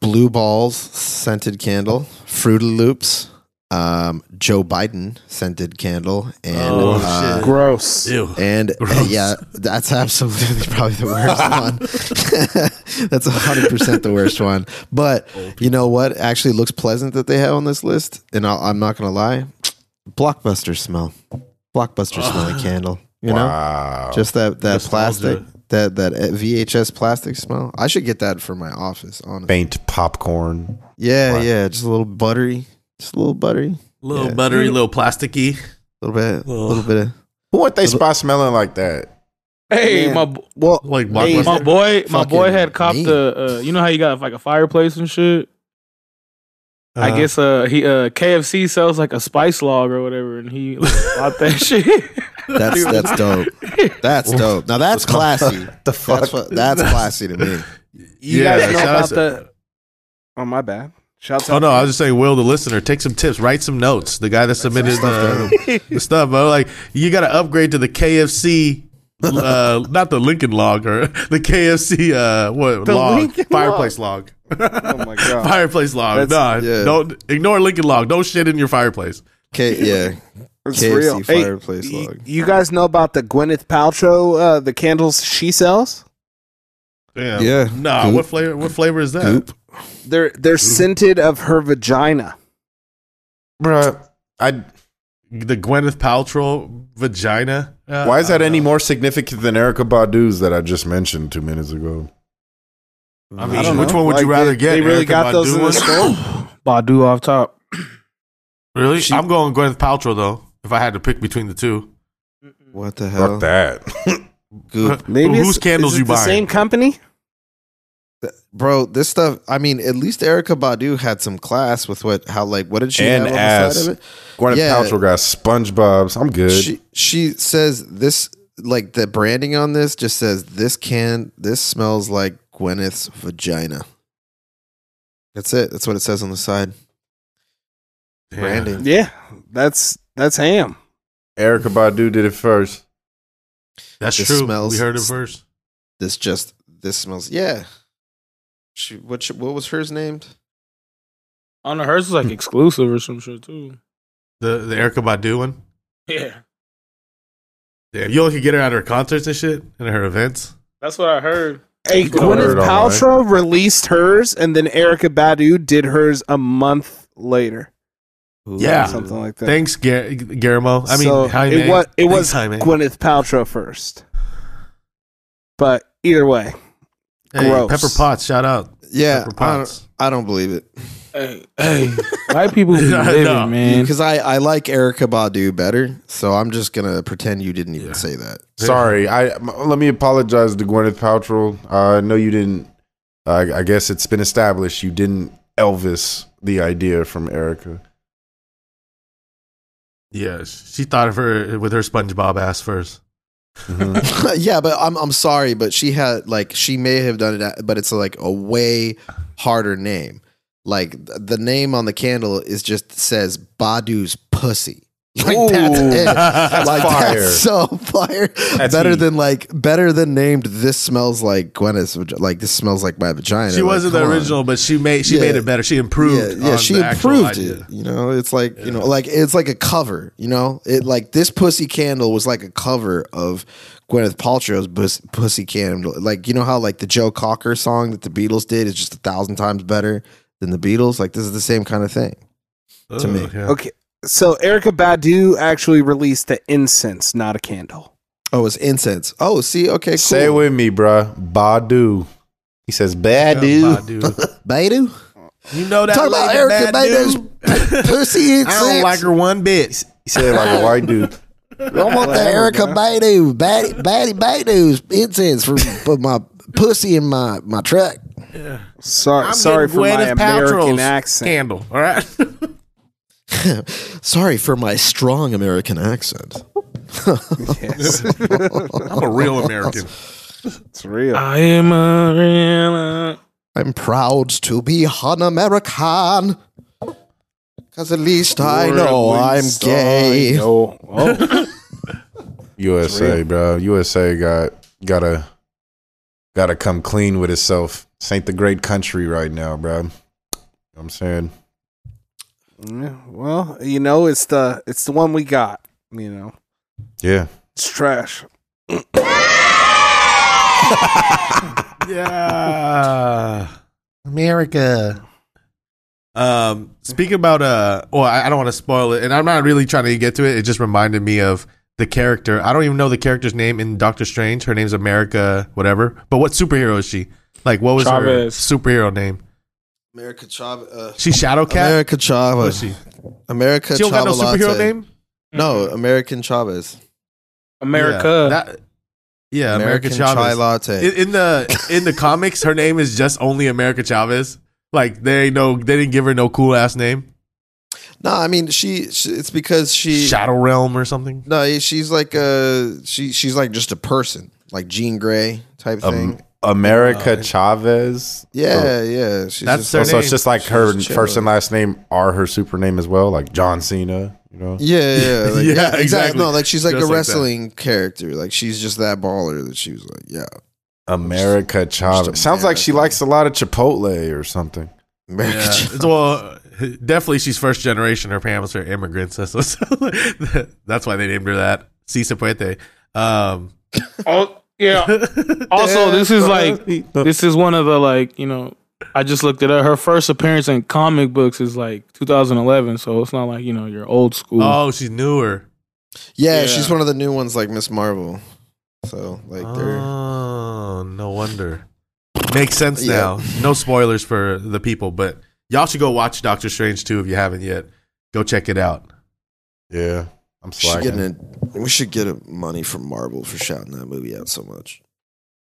Blue Balls scented candle, Fruity Loops. Joe Biden scented candle and shit. Gross. Ew. And gross. Yeah, that's absolutely probably the worst one. That's 100% the worst one. But you know what? Actually, looks pleasant that they have on this list, and I'm not gonna lie. Blockbuster smelling candle. You know, just that plastic, that VHS plastic smell. I should get that for my office. Honestly, faint popcorn. Yeah, yeah, just a little buttery. Just a little buttery. A little buttery, a little plasticky. A little bit. A little bit of. Who want they spot smelling like that? Hey, man. my boy had copped the you know how you got like a fireplace and shit? I guess he KFC sells like a spice log or whatever and he bought that shit. That's dope. That's dope. Now that's classy. The fuck? That's classy to me. You guys know about that? Oh, my bad. Shouts out. No, I was just saying, Will, the listener, take some tips, write some notes. The guy that submitted the stuff, but like, you got to upgrade to the KFC, not the Lincoln log or the KFC, fireplace log. Oh my God. Fireplace log. Don't ignore Lincoln log. Don't shit in your fireplace. It's KFC real. Fireplace log. You guys know about the Gwyneth Paltrow, the candles she sells? Damn. Yeah. No, Goop. What flavor is that? Goop. They're scented of her vagina, bruh. The Gwyneth Paltrow vagina. Why is that any more significant than Erykah Badu's that I just mentioned 2 minutes ago? I mean, which one would you rather get? They really got those in the store. Badu off top. Really, I'm going Gwyneth Paltrow though. If I had to pick between the two, what the hell? Fuck that. Maybe whose candles you buy? The same company. Bro, this stuff. I mean, at least Erykah Badu had some class with what did she have on the side of it? Gwyneth Paltrow got SpongeBob's. I'm good. She says this, like the branding on this just says this smells like Gwyneth's vagina. That's it. That's what it says on the side. Yeah. Branding. Yeah, that's ham. Erykah Badu did it first. That's true. We heard it first. This smells. Yeah. What was hers named? I don't know. Hers was like exclusive or some shit too. The Erykah Badu one. Yeah. Yeah. You only could get her at her concerts and shit and her events. That's what I heard. Hey, Gwyneth Paltrow released hers, and then Erykah Badu did hers a month later. Ooh, yeah, something like that. Thanks, Guillermo. I mean, it was Gwyneth Paltrow first, but either way. Hey, gross. Pepper Potts, shout out. Yeah, I don't believe it. Hey, white people be living, man. Because I like Erykah Badu better, so I'm just gonna pretend you didn't even say that. Sorry, let me apologize to Gwyneth Paltrow. I know you didn't. I guess it's been established you didn't Elvis the idea from Erykah. Yeah, she thought of her with her SpongeBob ass first. Mm-hmm. Yeah, but I'm sorry, but she had she may have done it, but it's like a way harder name. Like the name on the candle is just says Badu's pussy. Like ooh, that's it. That's like fire. That's so fire. That's better than named. This smells like Gwyneth's. Like this smells like my vagina. She wasn't the original, but she made it better. She improved. Yeah, she improved it. You know, it's like you know, like it's like a cover. You know, it like this pussy candle was like a cover of Gwyneth Paltrow's pussy candle. Like you know how like the Joe Cocker song that the Beatles did is just 1,000 times better than the Beatles. Like this is the same kind of thing to me. Yeah. Okay. So Erykah Badu actually released the incense, not a candle. Oh, it's incense. Oh, see, okay, cool. Say it with me, bruh. Badu. He says Badu. Badu? You know that. Talk about Erykah Badu's pussy incense. I don't like her one bit. He said it like a white dude. I want the Erykah Badu, Badu's incense for my pussy in my truck. Yeah. Sorry for my American accent. Candle, all right? Sorry for my strong American accent. Yes. I'm a real American. It's real. I am a real. I'm proud to be an American. Because at least I know I'm gay. Know. Oh. USA, bro. USA gotta come clean with itself. This ain't the great country right now, bro. You know what I'm saying? Yeah, well, you know, it's the one we got, you know. Yeah. It's trash. Yeah. America. Speaking about I don't want to spoil it, and I'm not really trying to get to it. It just reminded me of the character. I don't even know the character's name in Doctor Strange. Her name's America whatever. But what superhero is she? Like what was her superhero name? America Chavez. She's Shadow Cat? America Chavez. She? America Chavez. She don't got no superhero name? No, American Chavez. America. Yeah, American Chavez. Latte. In the comics, her name is just only America Chavez. Like they didn't give her no cool ass name. No, I mean it's because she Shadow Realm or something. No, she's like she's like just a person, like Jean Grey type thing. America Chavez. Yeah, yeah. She's that's her name. So it's just like she's her first and last name are her super name as well, like John Cena, you know? Yeah. Like, yeah, exactly. No, like she's like just a wrestling character. Like she's just that baller that she was like, yeah. America Chavez. Sounds like she likes a lot of Chipotle or something. America Chavez. Well, definitely she's first generation. Her parents are immigrants. So that's why they named her that. Si se puede. Yeah. Also, this is one of the like, you know, I just looked at her first appearance in comic books is like 2011, so it's not like, you know, you're old school. Oh, she's newer. Yeah, she's one of the new ones like Miss Marvel. So, like no wonder. Makes sense now. No spoilers for the people, but y'all should go watch Doctor Strange 2 if you haven't yet. Go check it out. Yeah. I'm we should get money from Marvel for shouting that movie out so much.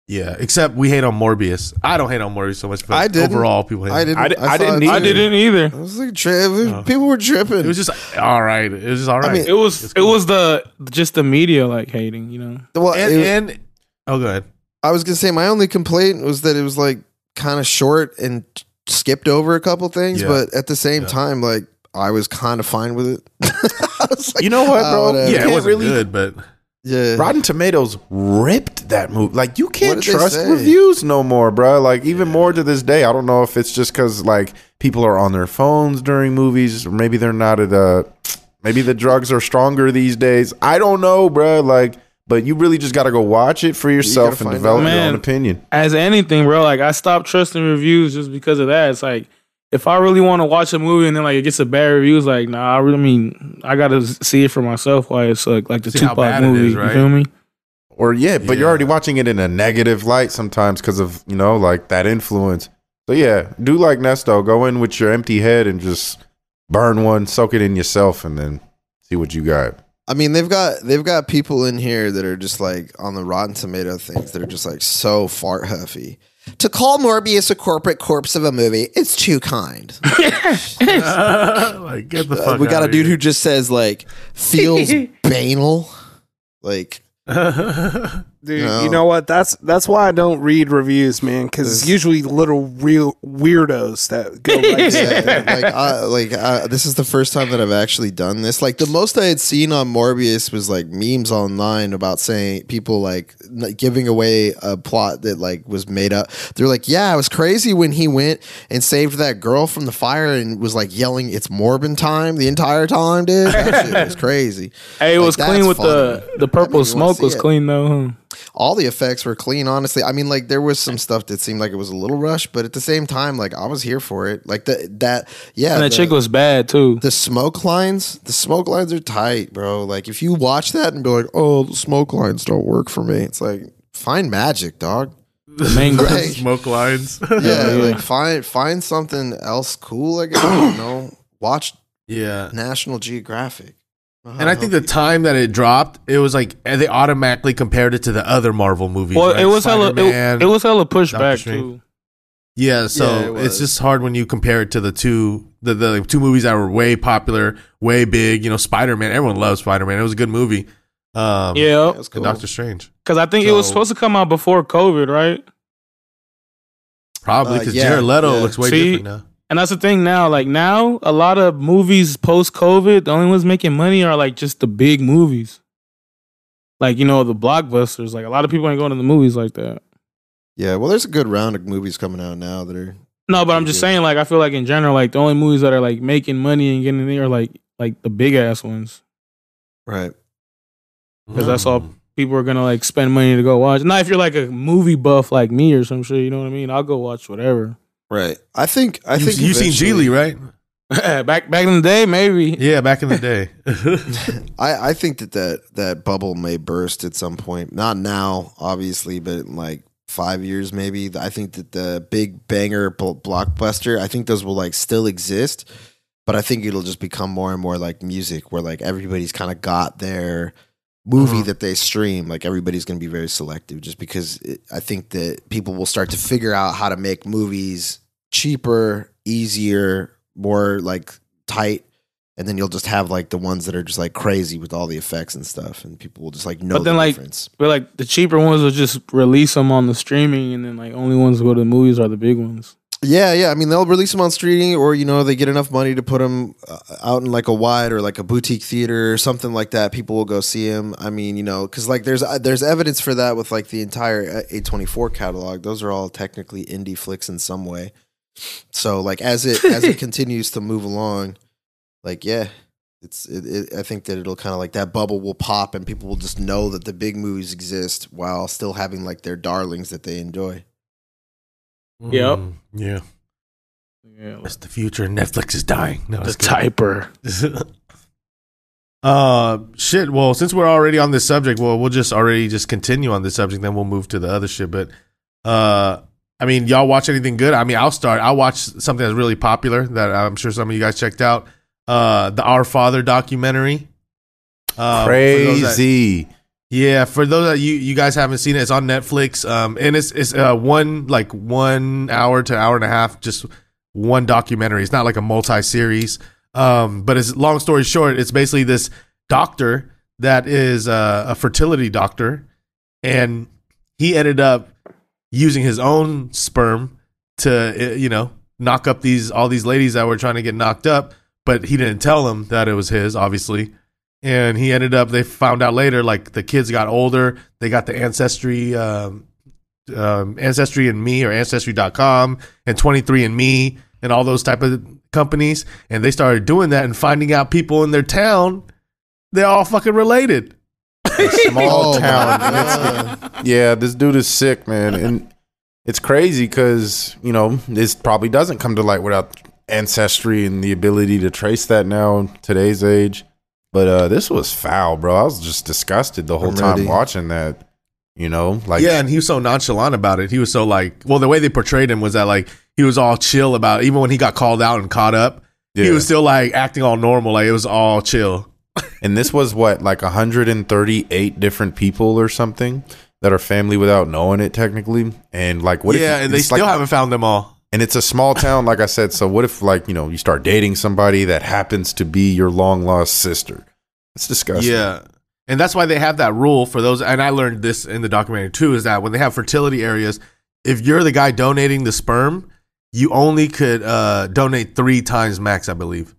Yeah, except we hate on Morbius. I don't hate on Morbius so much, but I didn't. Overall, people hate on Morbius. I didn't either. I was like, people were tripping. It was just all right. I mean, it was the media like hating, you know. Well, go ahead. I was gonna say my only complaint was that it was like kind of short and skipped over a couple things, but at the same time, like I was kind of fine with it. Like, you know what, bro? Yeah, it wasn't really good, but Rotten Tomatoes ripped that movie. Like, you can't trust reviews no more, bro. Like, even more to this day. I don't know if it's just because like people are on their phones during movies, or maybe they're not at maybe the drugs are stronger these days. I don't know, bro. Like, but you really just got to go watch it for yourself and develop your own opinion. As anything, bro. Like, I stopped trusting reviews just because of that. It's like, if I really want to watch a movie and then like it gets a bad review, it's like, nah, I gotta see it for myself. Why it's like the Tupac movie, is, right? You feel me? Or yeah, but you're already watching it in a negative light sometimes because of, you know, like that influence. So yeah, do like Nesto. Go in with your empty head and just burn one, soak it in yourself, and then see what you got. I mean, they've got people in here that are just like on the Rotten Tomato things that are just like so fart huffy. To call Morbius a corporate corpse of a movie, it's too kind. Like, get the fuck we got a dude here who just says like feels banal. Like, dude, no. You know what? That's why I don't read reviews, man. Because it's usually little real weirdos that go like, this is the first time that I've actually done this. Like the most I had seen on Morbius was like memes online about saying people like giving away a plot that like was made up. They're like, yeah, I was crazy when he went and saved that girl from the fire and was like yelling, "It's Morbin time" the entire time, dude. That shit was crazy. Hey, it was clean with the purple smoke was clean though. All the effects were clean, honestly. I mean, like there was some stuff that seemed like it was a little rushed, but at the same time, like I was here for it. Like and that chick was bad too. The smoke lines are tight, bro. Like if you watch that and be like, "Oh, the smoke lines don't work for me," it's like find magic, dog. The main like, smoke lines. Like find something else cool. I guess I don't know. Watch National Geographic. And I think the time that it dropped, it was like they automatically compared it to the other Marvel movies. Well, right? it was hella pushback too. Yeah, so it's just hard when you compare it to the two movies that were way popular, way big. You know, Spider-Man. Everyone loves Spider-Man. It was a good movie. It was cool. Doctor Strange. Because I think it was supposed to come out before COVID, right? Probably because Jared Leto looks way different now. And that's the thing now. Like now, a lot of movies post-COVID, the only ones making money are like just the big movies. Like, you know, the blockbusters. Like a lot of people ain't going to the movies like that. Yeah, well, there's a good round of movies coming out now that are... No, but I'm just saying, like, I feel like in general, like the only movies that are like making money and getting in there are like the big-ass ones. Right. Because that's all people are going to like spend money to go watch. Now, if you're like a movie buff like me or some shit, you know what I mean? I'll go watch whatever. Right, I think you've seen Geely, right? back in the day, maybe. Yeah, back in the day. I think that bubble may burst at some point. Not now, obviously, but in like 5 years, maybe. I think that the big banger blockbuster, I think those will like still exist, but I think it'll just become more and more like music, where like everybody's kind of got their movie that they stream. Like everybody's going to be very selective, just because I think that people will start to figure out how to make movies cheaper, easier, more like tight, and then you'll just have like the ones that are just like crazy with all the effects and stuff, and people will just like know. But then the difference. But like the cheaper ones will just release them on the streaming, and then like only ones who go to the movies are the big ones. Yeah. I mean, they'll release them on streaming, or, you know, they get enough money to put them out in like a wide or like a boutique theater or something like that. People will go see them. I mean, you know, because like there's evidence for that with like the entire A24 catalog. Those are all technically indie flicks in some way. So like as it continues to move along, like, yeah, it's I think that it'll kind of like that bubble will pop and people will just know that the big movies exist while still having like their darlings that they enjoy. Yep. Yeah. That's the future. Netflix is dying. No, the typer. Shit. Well, since we're already on this subject, we'll just continue on this subject. Then we'll move to the other shit. But, I mean, y'all watch anything good? I mean, I'll start. I watched something that's really popular that I'm sure some of you guys checked out. The Our Father documentary. Crazy. Yeah, for those that you guys haven't seen it, it's on Netflix, and it's one 1 hour to 1.5 hours, just one documentary. It's not like a multi-series, but it's long story short, it's basically this doctor that is a fertility doctor, and he ended up using his own sperm to knock up all these ladies that were trying to get knocked up, but he didn't tell them that it was his, obviously. And he ended up, they found out later, like the kids got older. They got the Ancestry and Me, or Ancestry.com, and 23andMe, and all those type of companies. And they started doing that and finding out people in their town, they're all fucking related. A small town. Yeah, this dude is sick, man. And it's crazy because, this probably doesn't come to light without Ancestry and the ability to trace that now in today's age. But this was foul, bro. I was just disgusted the whole time watching that. you know? Like, yeah, and he was so nonchalant about it. He was so like, well, the way they portrayed him was that like he was all chill about it. Even when he got called out and caught up, yeah, he was still like acting all normal. Like it was all chill. And this was what, like 138 different people or something that are family without knowing it technically. And like, what? Yeah, if, and they still like, haven't found them all. And it's a small town, like I said. So what if, like, you know, you start dating somebody that happens to be your long lost sister? It's disgusting. Yeah. And that's why they have that rule for those. And I learned this in the documentary too, is that when they have fertility areas, if you're the guy donating the sperm, you only could donate 3 times max, I believe,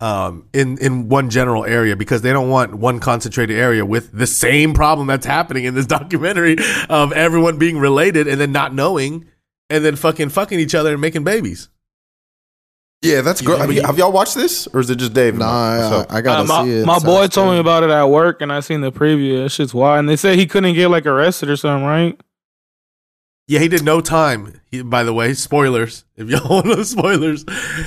in one general area, because they don't want one concentrated area with the same problem that's happening in this documentary of everyone being related and then not knowing. And then fucking each other and making babies. Yeah, that's great. Have y'all watched this, or is it just Dave? Nah, I gotta see it. My boy told me about it at work, and I seen the preview. That shit's wild. And they said he couldn't get like arrested or something, right? Yeah, he did no time. By the way, spoilers. If y'all want to spoilers,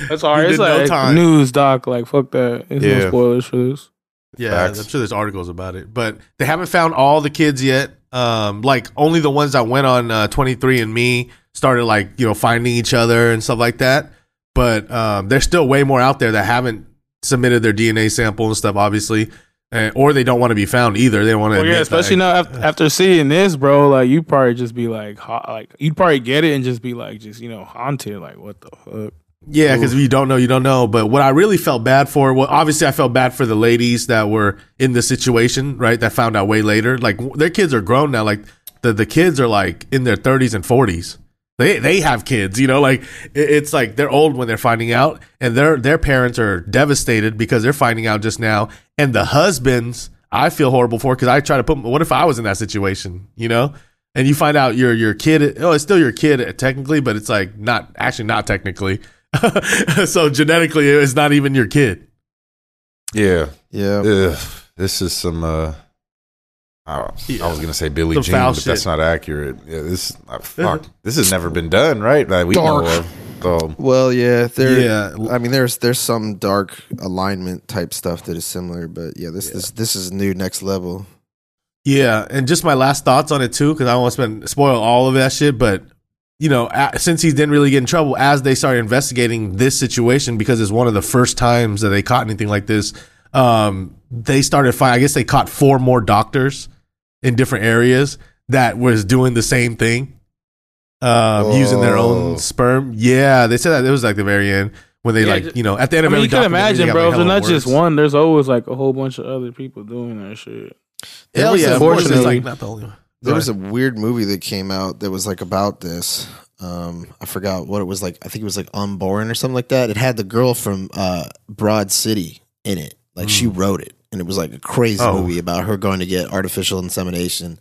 that's all right. It's like no news doc. Like fuck that. There's no spoilers for this. Yeah, facts. I'm sure there's articles about it, but they haven't found all the kids yet. Like only the ones that went on 23andMe. Started like, you know, finding each other and stuff like that. But there's still way more out there that haven't submitted their DNA sample and stuff, obviously. And, or they don't want to be found either. They don't want to. Well, yeah, especially that. Now after seeing this, bro, like you'd probably just be like, you'd probably get it and just be like, just, you know, haunted. Like, what the fuck? Yeah, because if you don't know, you don't know. But what I really felt bad for, well, obviously I felt bad for the ladies that were in this situation, right? That found out way later. Like their kids are grown now. Like the kids are like in their 30s and 40s. They have kids, you know, like it's like they're old when they're finding out, and their parents are devastated because they're finding out just now. And the husbands, I feel horrible for, because I try to put, what if I was in that situation, you know? And you find out your kid, oh, it's still your kid technically, but it's like not technically. So genetically, it's not even your kid. Yeah, yeah. Ugh. This is some. I was gonna say Billie Jean, but that's not accurate. Yeah, this has never been done, right? Like we dark. Know of. So. Well, yeah, I mean, there's some dark alignment type stuff that is similar, but yeah, this is new, next level. Yeah, and just my last thoughts on it too, because I don't want to spoil all of that shit. But you know, since he didn't really get in trouble, as they started investigating this situation, because it's one of the first times that they caught anything like this. They started I guess they caught 4 more doctors in different areas that was doing the same thing, using their own sperm. Yeah, they said that it was like the very end when they at the end of every documentary. You can imagine, bro, if they're not just one, there's always like a whole bunch of other people doing that shit. Hell yeah, unfortunately, it's like not the only one. There was a weird movie that came out that was like about this. I forgot what it was like. I think it was like Unborn or something like that. It had the girl from Broad City in it. Like she wrote it, and it was like a crazy movie about her going to get artificial insemination,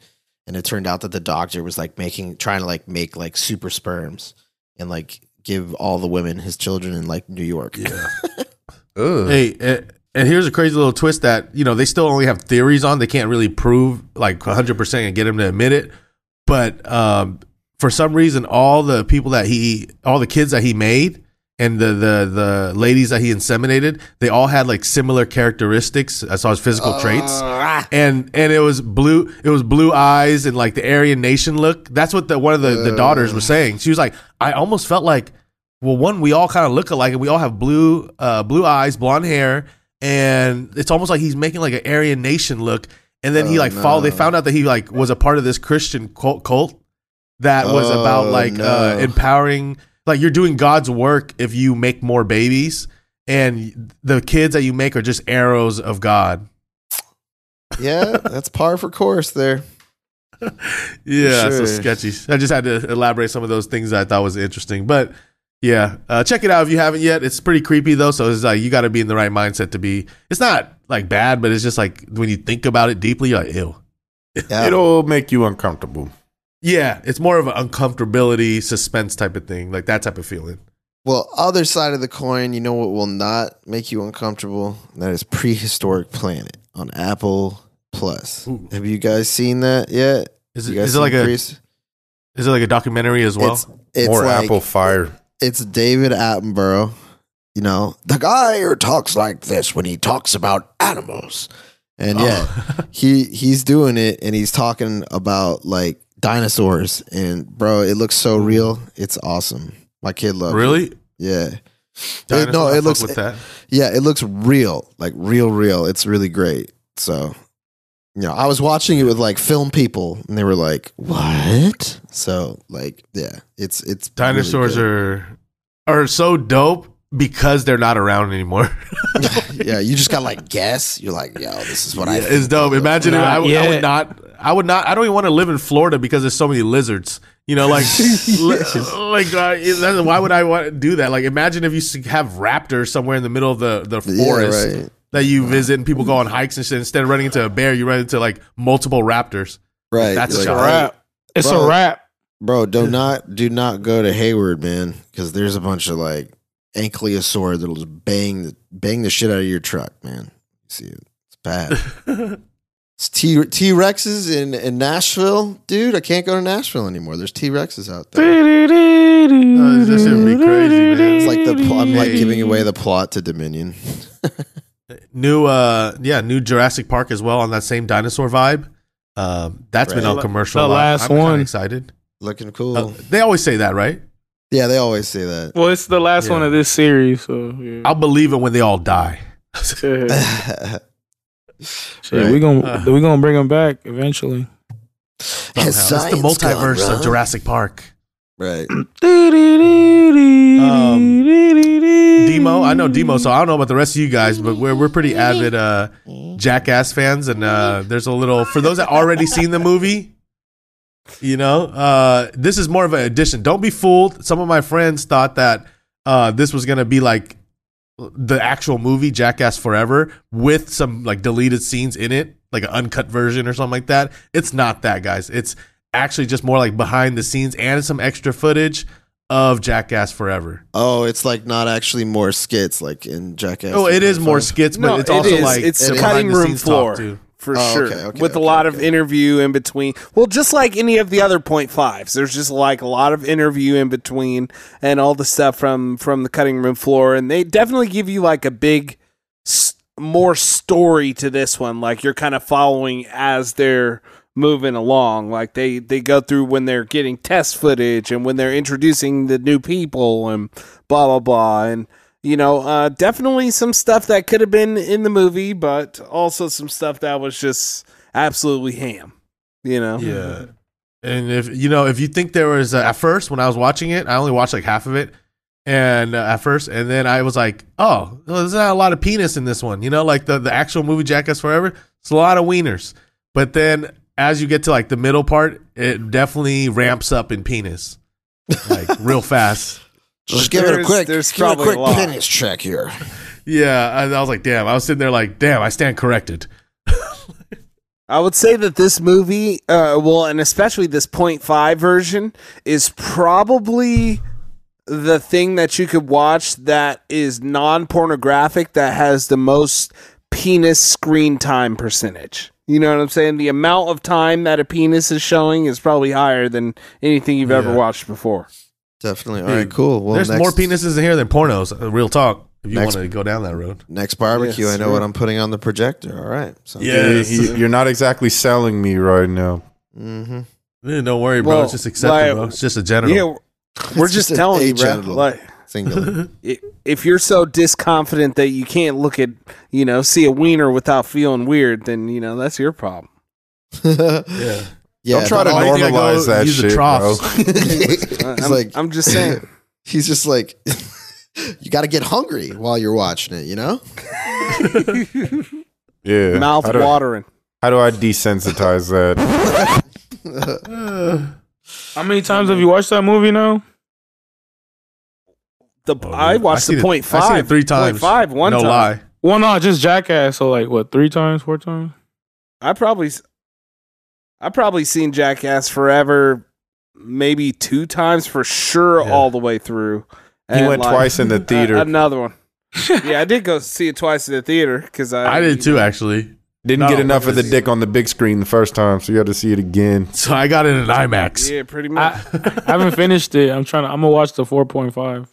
and it turned out that the doctor was like trying to make like super sperms and like give all the women his children in like New York. Yeah. Hey, and here's a crazy little twist that, you know, they still only have theories on. They can't really prove like 100% and get him to admit it. But for some reason, all the kids that he made. And the ladies that he inseminated, they all had like similar characteristics as far as physical traits, and it was blue eyes and like the Aryan Nation look. That's what one of the daughters was saying. She was like, I almost felt like, well, one, we all kind of look alike, and we all have blue eyes, blonde hair, and it's almost like he's making like an Aryan Nation look. And then they found out that he like was a part of this Christian cult that was about like empowering. Like you're doing God's work if you make more babies, and the kids that you make are just arrows of God. Yeah, that's par for course there. Yeah, sure. So sketchy. I just had to elaborate some of those things that I thought was interesting. But yeah, check it out if you haven't yet. It's pretty creepy though, so it's like you got to be in the right mindset to be. It's not like bad, but it's just like when you think about it deeply, you're like, ew. Yeah. It'll make you uncomfortable. Yeah, it's more of an uncomfortability, suspense type of thing, like that type of feeling. Well, other side of the coin, you know what will not make you uncomfortable? That is Prehistoric Planet on Apple Plus. Ooh. Have you guys seen that yet? Is it like a documentary as well? It's more like, Apple Fire. It's David Attenborough, you know, the guy who talks like this when he talks about animals. And yeah, he's doing it, and he's talking about like dinosaurs, and bro, it looks so real. It's awesome. My kid loves it. Yeah. It looks Yeah, it looks real, like real. It's really great. So, you know, I was watching it with like film people, and they were like, "What?" So, like, yeah, it's dinosaurs really are so dope because they're not around anymore. Yeah, you just gotta like guess. You're like, "Yo, this is what I." It's dope. Imagine I would not. I would not. I don't even want to live in Florida because there's so many lizards. You know, like, why would I want to do that? Like, imagine if you have raptors somewhere in the middle of the forest that you visit, and people go on hikes and shit. Instead of running into a bear, you run into like multiple raptors. Right, that's like, a wrap. It's a wrap, bro. Do not go to Hayward, man, because there's a bunch of like ankylosaur that'll just bang the shit out of your truck, man. See, it's bad. T-Rexes in Nashville, dude. I can't go to Nashville anymore. There's T-Rexes out there. Oh, this should be crazy, man. It's like I'm like giving away the plot to Dominion. New Jurassic Park as well, on that same dinosaur vibe. That's been on commercial. The last one. I'm excited. Looking cool. They always say that, right? Yeah, they always say that. Well, it's the last one of this series, so yeah. I'll believe it when they all die. Shit, we're gonna bring them back eventually. It's the multiverse of Jurassic Park. Right. Demo, I know Demo, so I don't know about the rest of you guys, but we're pretty avid Jackass fans, and there's a little, for those that already seen the movie, you know, this is more of an addition. Don't be fooled. Some of my friends thought that this was gonna be like the actual movie Jackass Forever with some like deleted scenes in it, like an uncut version or something like that. It's not that, guys. It's actually just more like behind the scenes and some extra footage of Jackass Forever. Oh, it's like not actually more skits like in Jackass. Oh, it is more skits, but it's also like it's cutting room floor for sure. With a lot of interview in between. Well, just like any of the other 0.5s, there's just like a lot of interview in between and all the stuff from the cutting room floor. And they definitely give you like a big, more story to this one. Like you're kind of following as they're moving along. Like they go through when they're getting test footage and when they're introducing the new people and blah, blah, blah. And, you know, definitely some stuff that could have been in the movie, but also some stuff that was just absolutely ham, you know? Yeah. And if you think there was, at first when I was watching it, I only watched like half of it and then I was like, oh, there's not a lot of penis in this one. You know, like the actual movie Jackass Forever, it's a lot of wieners. But then as you get to like the middle part, it definitely ramps up in penis, like real fast. Just give it a quick. There's probably a quick penis check here. Yeah, I was like, damn. I was sitting there like, damn. I stand corrected. I would say that this movie, and especially this 0.5 version, is probably the thing that you could watch that is non-pornographic that has the most penis screen time percentage. You know what I'm saying? The amount of time that a penis is showing is probably higher than anything you've ever watched before. Definitely. All right, cool. Well, there's more penises in here than pornos. Real talk. If you want to go down that road. Next barbecue, yes, I know what I'm putting on the projector. All right. So you're not exactly selling me right now. Mm-hmm. Yeah, don't worry, bro. It's just accepted, bro. It's just a genital. Yeah, we're just telling you, bro. Like, singular. If you're so disconfident that you can't look at, you know, see a wiener without feeling weird, then, you know, that's your problem. Yeah. Yeah, don't try to normalize that shit, bro. I'm just saying. He's just like, you got to get hungry while you're watching it, you know? Yeah. Mouth watering. How do I desensitize that? How many times have you watched that movie now? I watched the 0.5. I seen it 3 times. 0.5, one time. No lie. Well, no, just Jackass. So like, what, 3 times, 4 times? I probably seen Jackass Forever maybe 2 times for sure, all the way through. And he went like, twice in the theater. Another one. Yeah, I did go see it twice in the theater because I did too, actually. Didn't get enough of the dick on the big screen the first time, so you had to see it again. So I got it in IMAX. Yeah, pretty much. I haven't finished it. I'm gonna watch the 4.5.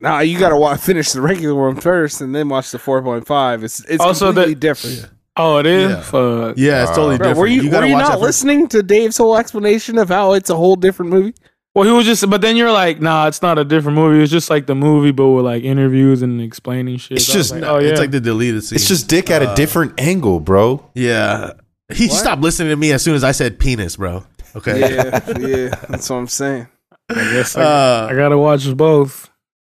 Nah, you gotta finish the regular one first and then watch the 4.5. It's also completely different. Yeah. Oh, it is? Yeah, yeah, it's totally different. Were you not listening to Dave's whole explanation of how it's a whole different movie? Well, he was just, but then you're like, nah, it's not a different movie. It's just like the movie, but with like interviews and explaining shit. It's just, like, oh, yeah. It's like the deleted scene. It's just dick at a different angle, bro. Yeah. He stopped listening to me as soon as I said penis, bro. Okay. Yeah, that's what I'm saying. I guess I got to watch both.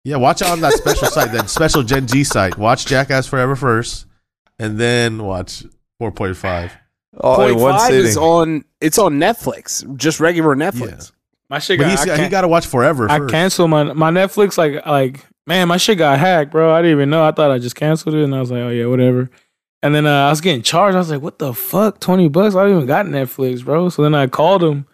Yeah, watch it on that special site, that special Gen G site. Watch Jackass Forever first, and then watch 4.5. Oh, in one sitting. It's on Netflix, just regular Netflix. Yeah. My shit got hacked. You got to watch Forever first. I canceled my Netflix, like man, my shit got hacked, bro. I didn't even know. I thought I just canceled it, and I was like, oh, yeah, whatever. And then I was getting charged. I was like, what the fuck? $20? I don't even got Netflix, bro. So then I called them,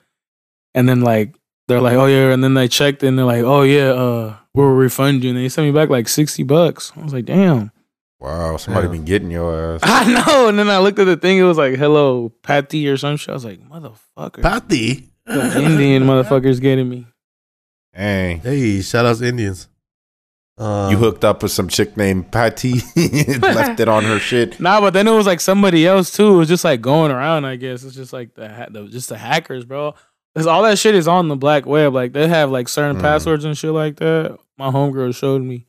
and then like, they're like, oh, yeah. And then they checked, and they're like, oh, yeah, we'll refund you. And they sent me back like $60. I was like, damn. Wow, somebody been getting your ass. I know. And then I looked at the thing. It was like, hello, Patty or some shit. I was like, motherfucker. Patty? The Indian motherfucker's getting me. Hey. Hey, shout out to Indians. You hooked up with some chick named Patty and left it on her shit. Nah, but then it was like somebody else, too. It was just like going around, I guess. It's just like the hackers, bro. Because all that shit is on the black web. Like, they have, like, certain passwords and shit like that. My homegirl showed me.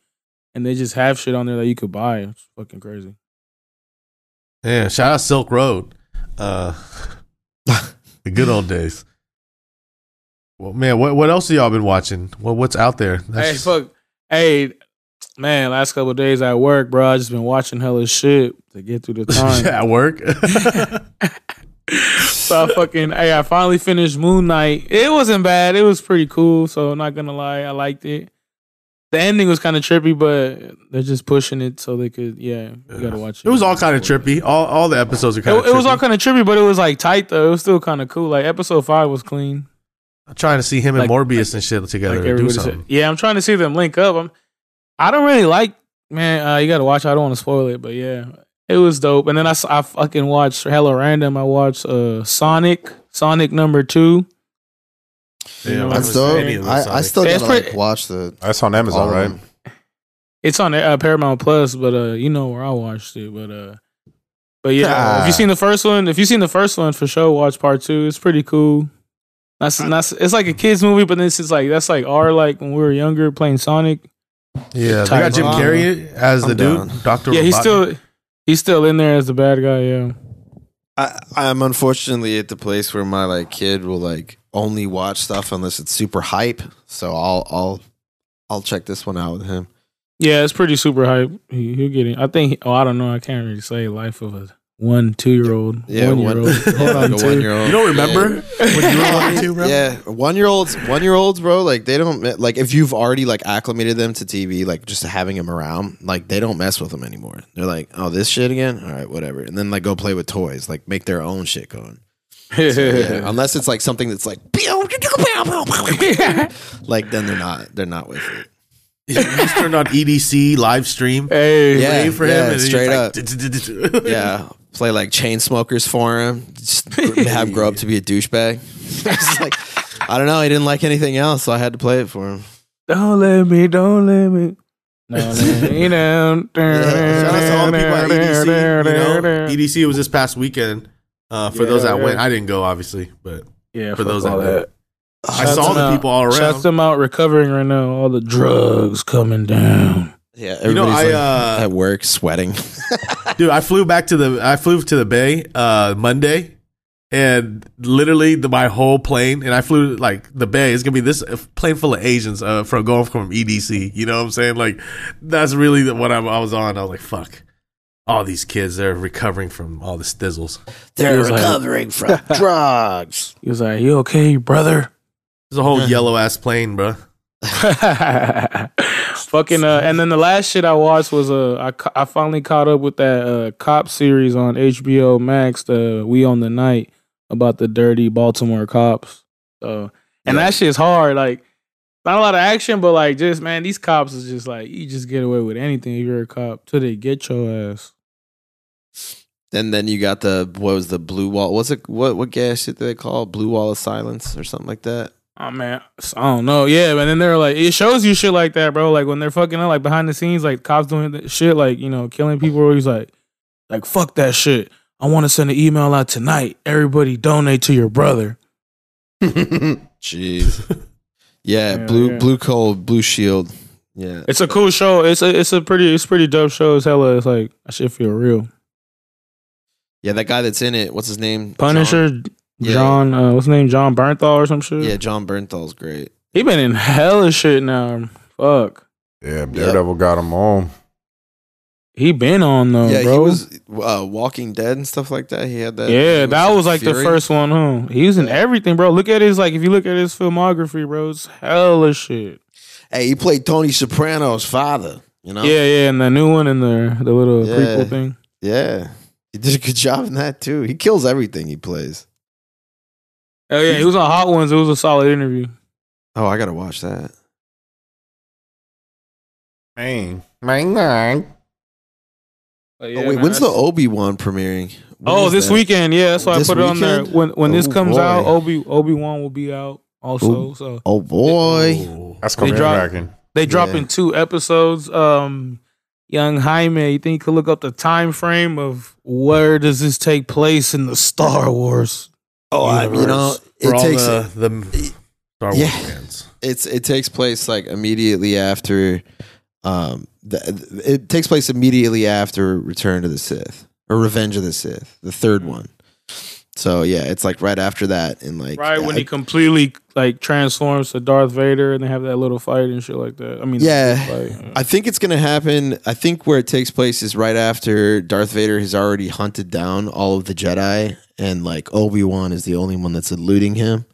And they just have shit on there that you could buy. It's fucking crazy. Yeah, shout out Silk Road. The good old days. Well, man, what else have y'all been watching? What's out there? Hey, man, last couple of days at work, bro, I just been watching hella shit to get through the time. At work? So I finally finished Moon Knight. It wasn't bad. It was pretty cool. So I'm not gonna lie, I liked it. The ending was kind of trippy, but they're just pushing it so they could. Yeah, you gotta watch it. It was all kind of trippy. All the episodes are kind of trippy. It was all kind of trippy, but it was like tight though. It was still kind of cool. Like episode 5 was clean. I'm trying to see him and Morbius and shit together. Like do something. Yeah, I'm trying to see them link up. I don't really like. Man, you gotta watch. I don't want to spoil it, but yeah. It was dope. And then I fucking watched hella random. I watched Sonic #2. Yeah, that's dope. I still gotta watch that. That's on Amazon, right? It's on Paramount Plus, but you know where I watched it. But yeah, if you've seen the first one, for sure, watch part 2. It's pretty cool. It's like a kids movie, but this is like that's like our like when we were younger playing Sonic. Yeah, they got Jim Carrey as the dude, Doctor. Yeah, he's still in there as the bad guy, yeah. I'm unfortunately at the place where my like kid will like only watch stuff unless it's super hype. So I'll check this one out with him. Yeah, it's pretty super hype. He'll get it. I think. I don't know. I can't really say life of a 1-2-year-old. Yeah, 1-year-old. You don't remember when you were 1 or 2, bro? Yeah, 1-year-olds, bro. Like they don't like if you've already like acclimated them to TV, like just having them around, like they don't mess with them anymore. They're like, oh, this shit again. All right, whatever. And then like go play with toys, like make their own shit going. So, yeah, unless it's like something that's like, like then they're not with it. He's turned on EDC live stream. Hey, yeah, for him, and straight up. Yeah, play like chain smokers for him. Just have grow up to be a douchebag. It's like I don't know. He didn't like anything else, so I had to play it for him. Don't let me. You know, shout out to all the people at EDC. You know, EDC was this past weekend. For those that went, I didn't go, obviously, but yeah, for those that went. I saw the people all around. Shouts them out recovering right now. All the drugs coming down. Yeah, everybody's at work sweating. Dude, I flew to the Bay Monday, and literally my whole plane. And I flew like the Bay. It's gonna be this plane full of Asians from EDC. You know what I'm saying? Like that's really what I was on. I was like, fuck. All these kids, they're recovering from all the stizzles. They're recovering from drugs. He was like, you okay, brother? There's a whole yellow-ass plane, bro. And then the last shit I watched was, I finally caught up with that cop series on HBO Max, the We on the Night, about the dirty Baltimore cops. That shit is hard, like. Not a lot of action, but like just man, these cops is just like you just get away with anything if you're a cop till they get your ass. And then you got the blue wall? What's it? What gas shit do they call? Blue wall of silence or something like that? Oh man, I don't know. Yeah, but then they're like it shows you shit like that, bro. Like when they're fucking up, like behind the scenes, like cops doing shit, like you know, killing people. He's like fuck that shit. I want to send an email out tonight. Everybody donate to your brother. Jeez. Yeah, yeah, Blue Shield. Yeah, it's a cool show. It's pretty dope show as hella. It's like that shit feel real. Yeah, that guy that's in it. What's his name? Punisher. John. Yeah. What's his name? John Bernthal or some shit. Yeah, John Bernthal's great. He been in hella shit now. Fuck. Yeah, Daredevil got him on. He been on though, yeah, bro. He was Walking Dead and stuff like that. He had that. Yeah, that was like the first one, huh? He was in everything, bro. Look at his if you look at his filmography, bro, it's hella shit. Hey, he played Tony Soprano's father, you know? Yeah, yeah, and the new one and the little prequel thing. Yeah. He did a good job in that too. He kills everything he plays. Oh yeah, he was on Hot Ones. It was a solid interview. Oh, I gotta watch that. Man. Yeah, oh wait, when's the Obi-Wan premiering? This weekend. Yeah, that's why I put it on there. When this comes out, Obi-Wan will be out also. So that's coming back. They dropping 2 episodes. Young Jaime, you think you could look up the time frame of where does this take place in the Star Wars? It takes Star Wars fans. It takes place immediately after. It takes place immediately after Return of the Sith or Revenge of the Sith, the third one. So yeah, it's right after that, and when he completely transforms to Darth Vader, and they have that little fight and shit like that. I mean, I think it's gonna happen. I think where it takes place is right after Darth Vader has already hunted down all of the Jedi, and Obi-Wan is the only one that's eluding him.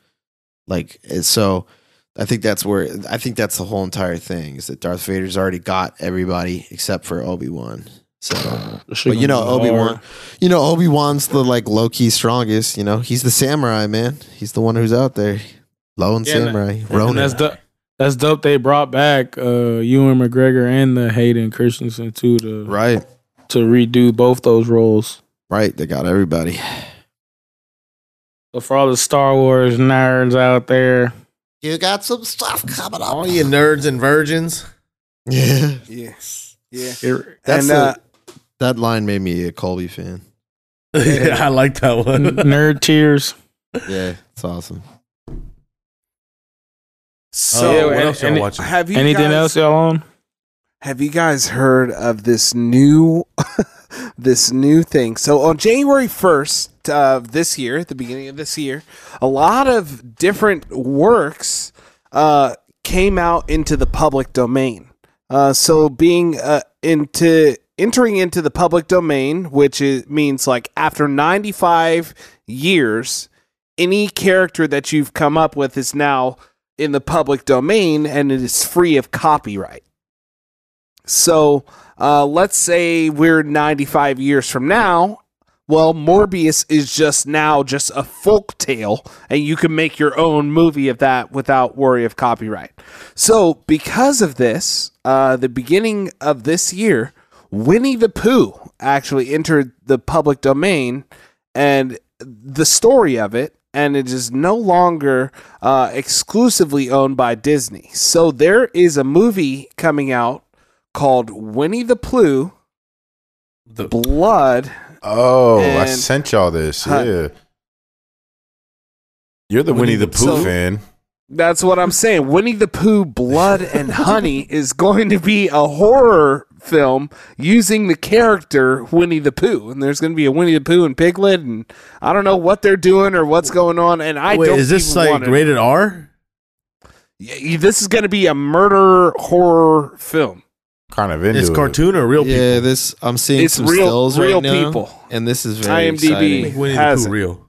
I think that's where. I think that's the whole entire thing is that Darth Vader's already got everybody except for Obi-Wan. So, but Obi-Wan's the low-key strongest. You know, he's the samurai man. He's the one who's out there, samurai. Ronin. That's dope. They brought back Ewan McGregor and the Hayden Christensen too to redo both those roles. Right, they got everybody. So for all the Star Wars nerds out there. You got some stuff coming up. All you nerds and virgins. Yeah. Yes. Yeah. That line made me a Colby fan. Yeah, I like that one. Nerd tears. Yeah, it's awesome. So, what else y'all watching? Anything else y'all on? Have you guys heard of this new thing? So on January 1st of this year, at the beginning of this year, a lot of different works came out into the public domain. So being entering into the public domain, which means after 95 years, any character that you've come up with is now in the public domain and it is free of copyright. So let's say we're 95 years from now. Well, Morbius is just a folk tale, and you can make your own movie of that without worry of copyright. So because of this, the beginning of this year, Winnie the Pooh actually entered the public domain, and the story of it, and it is no longer exclusively owned by Disney. So there is a movie coming out called Winnie the Pooh, the Blood. Oh, I sent y'all this. Yeah, you're the Winnie the Pooh fan. That's what I'm saying. Winnie the Pooh, Blood and Honey is going to be a horror film using the character Winnie the Pooh, and there's going to be a Winnie the Pooh and Piglet, and I don't know what they're doing or what's going on. And is this rated R? This is going to be a murder horror film. Kind of into it's cartoon or real people? Yeah, this I'm seeing it's some real, stills real right now, people. And this is very IMDb exciting. Winnie the Pooh real.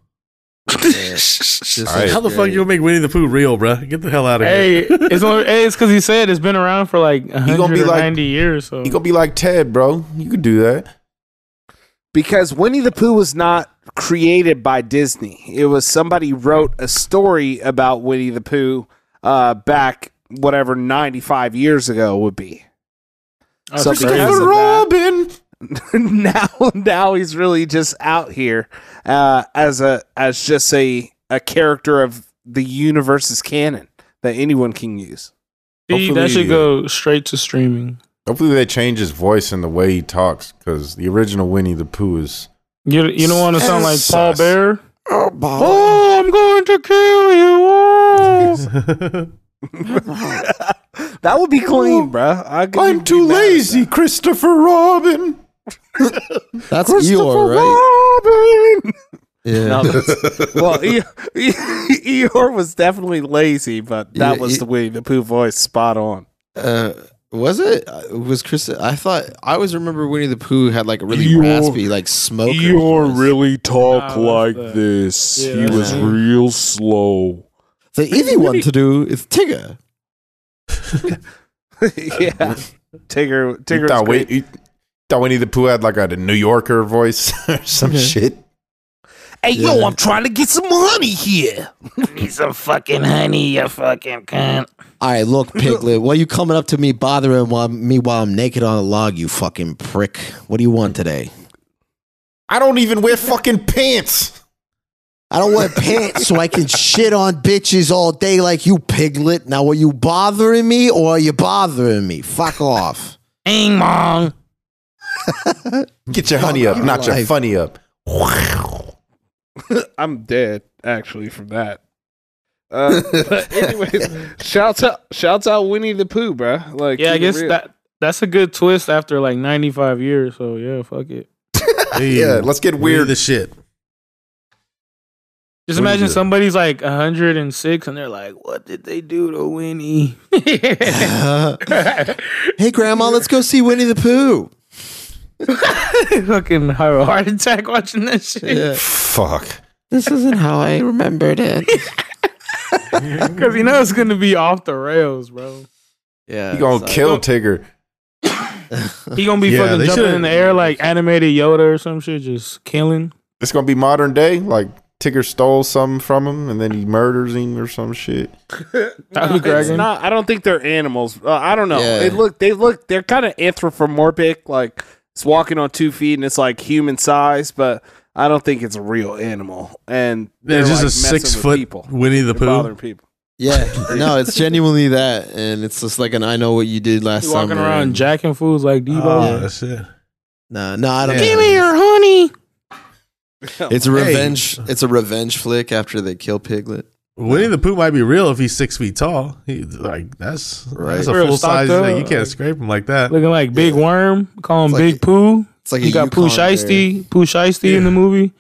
How the fuck you gonna make Winnie the Pooh real, bro? Get the hell out of here! It's because he said it's been around for 190 years. So. He gonna be like Ted, bro. You could do that because Winnie the Pooh was not created by Disney. It was somebody wrote a story about Winnie the Pooh back 95 years ago would be. Christopher Robin. now he's really just out here as just a character of the universe's canon that anyone can use. That should go straight to streaming. Hopefully they change his voice and the way he talks, because the original Winnie the Pooh is You don't want to sound like Paul Bear? Oh, oh, I'm going to kill you. Oh. That would be clean, bro. I'm too lazy, Christopher Robin. That's Eeyore, right? Robin. Yeah. No, well, Eeyore was definitely lazy, but that was the Winnie the Pooh voice, spot on. Was it? Was Chris? I thought I always remember Winnie the Pooh had like a really raspy, like smoke. Eeyore really talked like this. Yeah. He was real slow. The easy one to do is Tigger. Yeah, Tigger. Thought Winnie the Pooh had like a New Yorker voice or some shit. Hey, yo, I'm trying to get some honey here. Get some fucking honey, you fucking cunt. All right, look, Piglet, why are you coming up to me bothering me while I'm naked on a log, you fucking prick? What do you want today? I don't even wear fucking pants. I don't wear pants so I can shit on bitches all day like you, Piglet. Now, are you bothering me or are you bothering me? Fuck off. Ding dong. Get your honey up, not your funny up. Wow. I'm dead, actually, from that. But anyways, shouts out Winnie the Pooh, bro. Like, yeah, I guess that's a good twist after like 95 years. So yeah, fuck it. Yeah, let's get weird as shit. Just imagine somebody's like 106 and they're like, "What did they do to Winnie?" Hey, Grandma, let's go see Winnie the Pooh. Fucking have a heart attack watching that shit. Yeah. Fuck. This isn't how I remembered it. Because you know it's going to be off the rails, bro. Yeah, he going to kill Tigger. He going to be fucking jumping in the air like animated Yoda or some shit, just killing. It's going to be modern day, like Tigger stole something from him and then he murders him or some shit. No, it's not, I don't think they're animals. I don't know. Yeah. They're kind of anthropomorphic, like it's walking on 2 feet and it's like human size, but I don't think it's a real animal. And there's just like a 6-foot Winnie the Pooh bothering people. Yeah, no, it's genuinely that, and it's just like an I know what you did last summer. Walking around jacking fools like Debo. Oh, that's it. No, I don't. Give me your honey. It's a revenge. It's a revenge flick after they kill Piglet. Winnie the Pooh might be real if he's 6 feet tall. That's a full size thing. You can't scrape him like that. Looking like Big Worm. Call him Big Pooh. It's like he got Pooh Shiesty. Pooh Shiesty in the movie.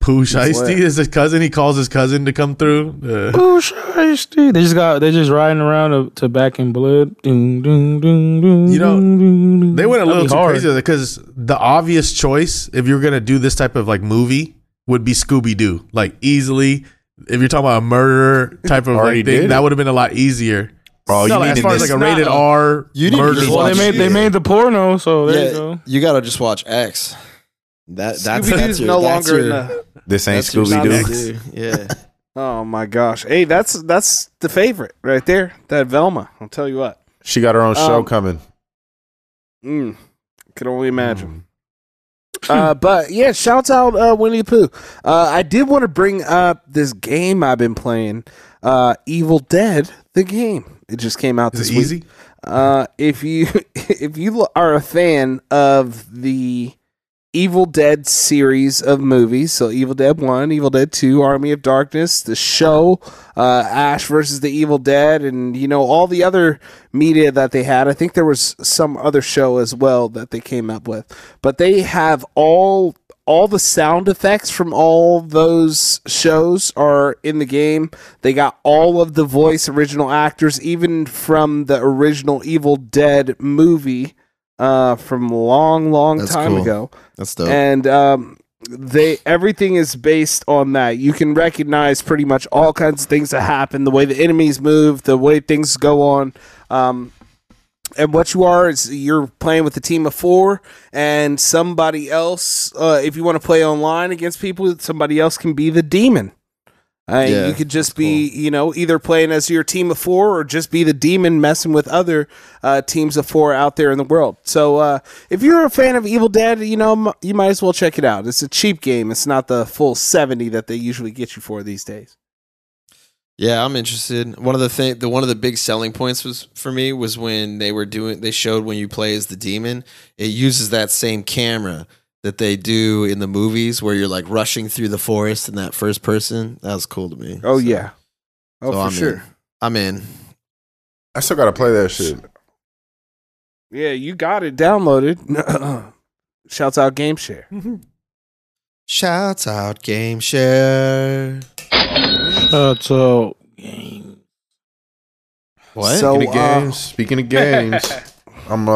Pooh Shiesty is his cousin. He calls his cousin to come through. Pooh Shiesty. They just riding around to Back in Blood. Ding, ding, ding, ding, you know, they went a little too crazy because the obvious choice, if you're gonna do this type of like movie, would be Scooby-Doo. Like easily, if you're talking about a murderer type of like thing, that would have been a lot easier. Bro, you need like a rated R murder. Well, they made the porno, so there you go. You gotta just watch X. That's no longer in the. This ain't Scooby-Doo. Yeah. Oh my gosh. Hey, that's the favorite right there. That Velma. I'll tell you what. She got her own show coming. Could only imagine. But yeah, shouts out Winnie the Pooh. I did want to bring up this game I've been playing. Evil Dead, the game. It just came out this week. Easy? If you are a fan of the Evil Dead series of movies, so Evil Dead 1, Evil Dead 2, Army of Darkness, the show, Ash versus the Evil Dead, and you know all the other media that they had. I think there was some other show as well that they came up with, but they have all the sound effects from all those shows are in the game. They got all of the voice original actors, even from the original Evil Dead movie. From long That's time cool. ago. That's dope. And everything is based on that. You can recognize pretty much all kinds of things that happen, the way the enemies move, the way things go on. And what you are is you're playing with a team of 4, and somebody else, if you want to play online against people, somebody else can be the demon. You could just be, you know, either playing as your team of 4 or just be the demon messing with other teams of 4 out there in the world. So if you're a fan of Evil Dead, you know, you might as well check it out. It's a cheap game. It's not the full 70 that they usually get you for these days. Yeah, I'm interested. One of the big selling points was when they showed when you play as the demon, it uses that same camera that they do in the movies where you're like rushing through the forest in that first person. That was cool to me. Oh, so, yeah. Oh, so for I'm in. I still got to play that shit. Yeah, you got it downloaded. Shouts out GameShare. Mm-hmm. Shouts out GameShare. Shouts out games. What? So, speaking of games, I'm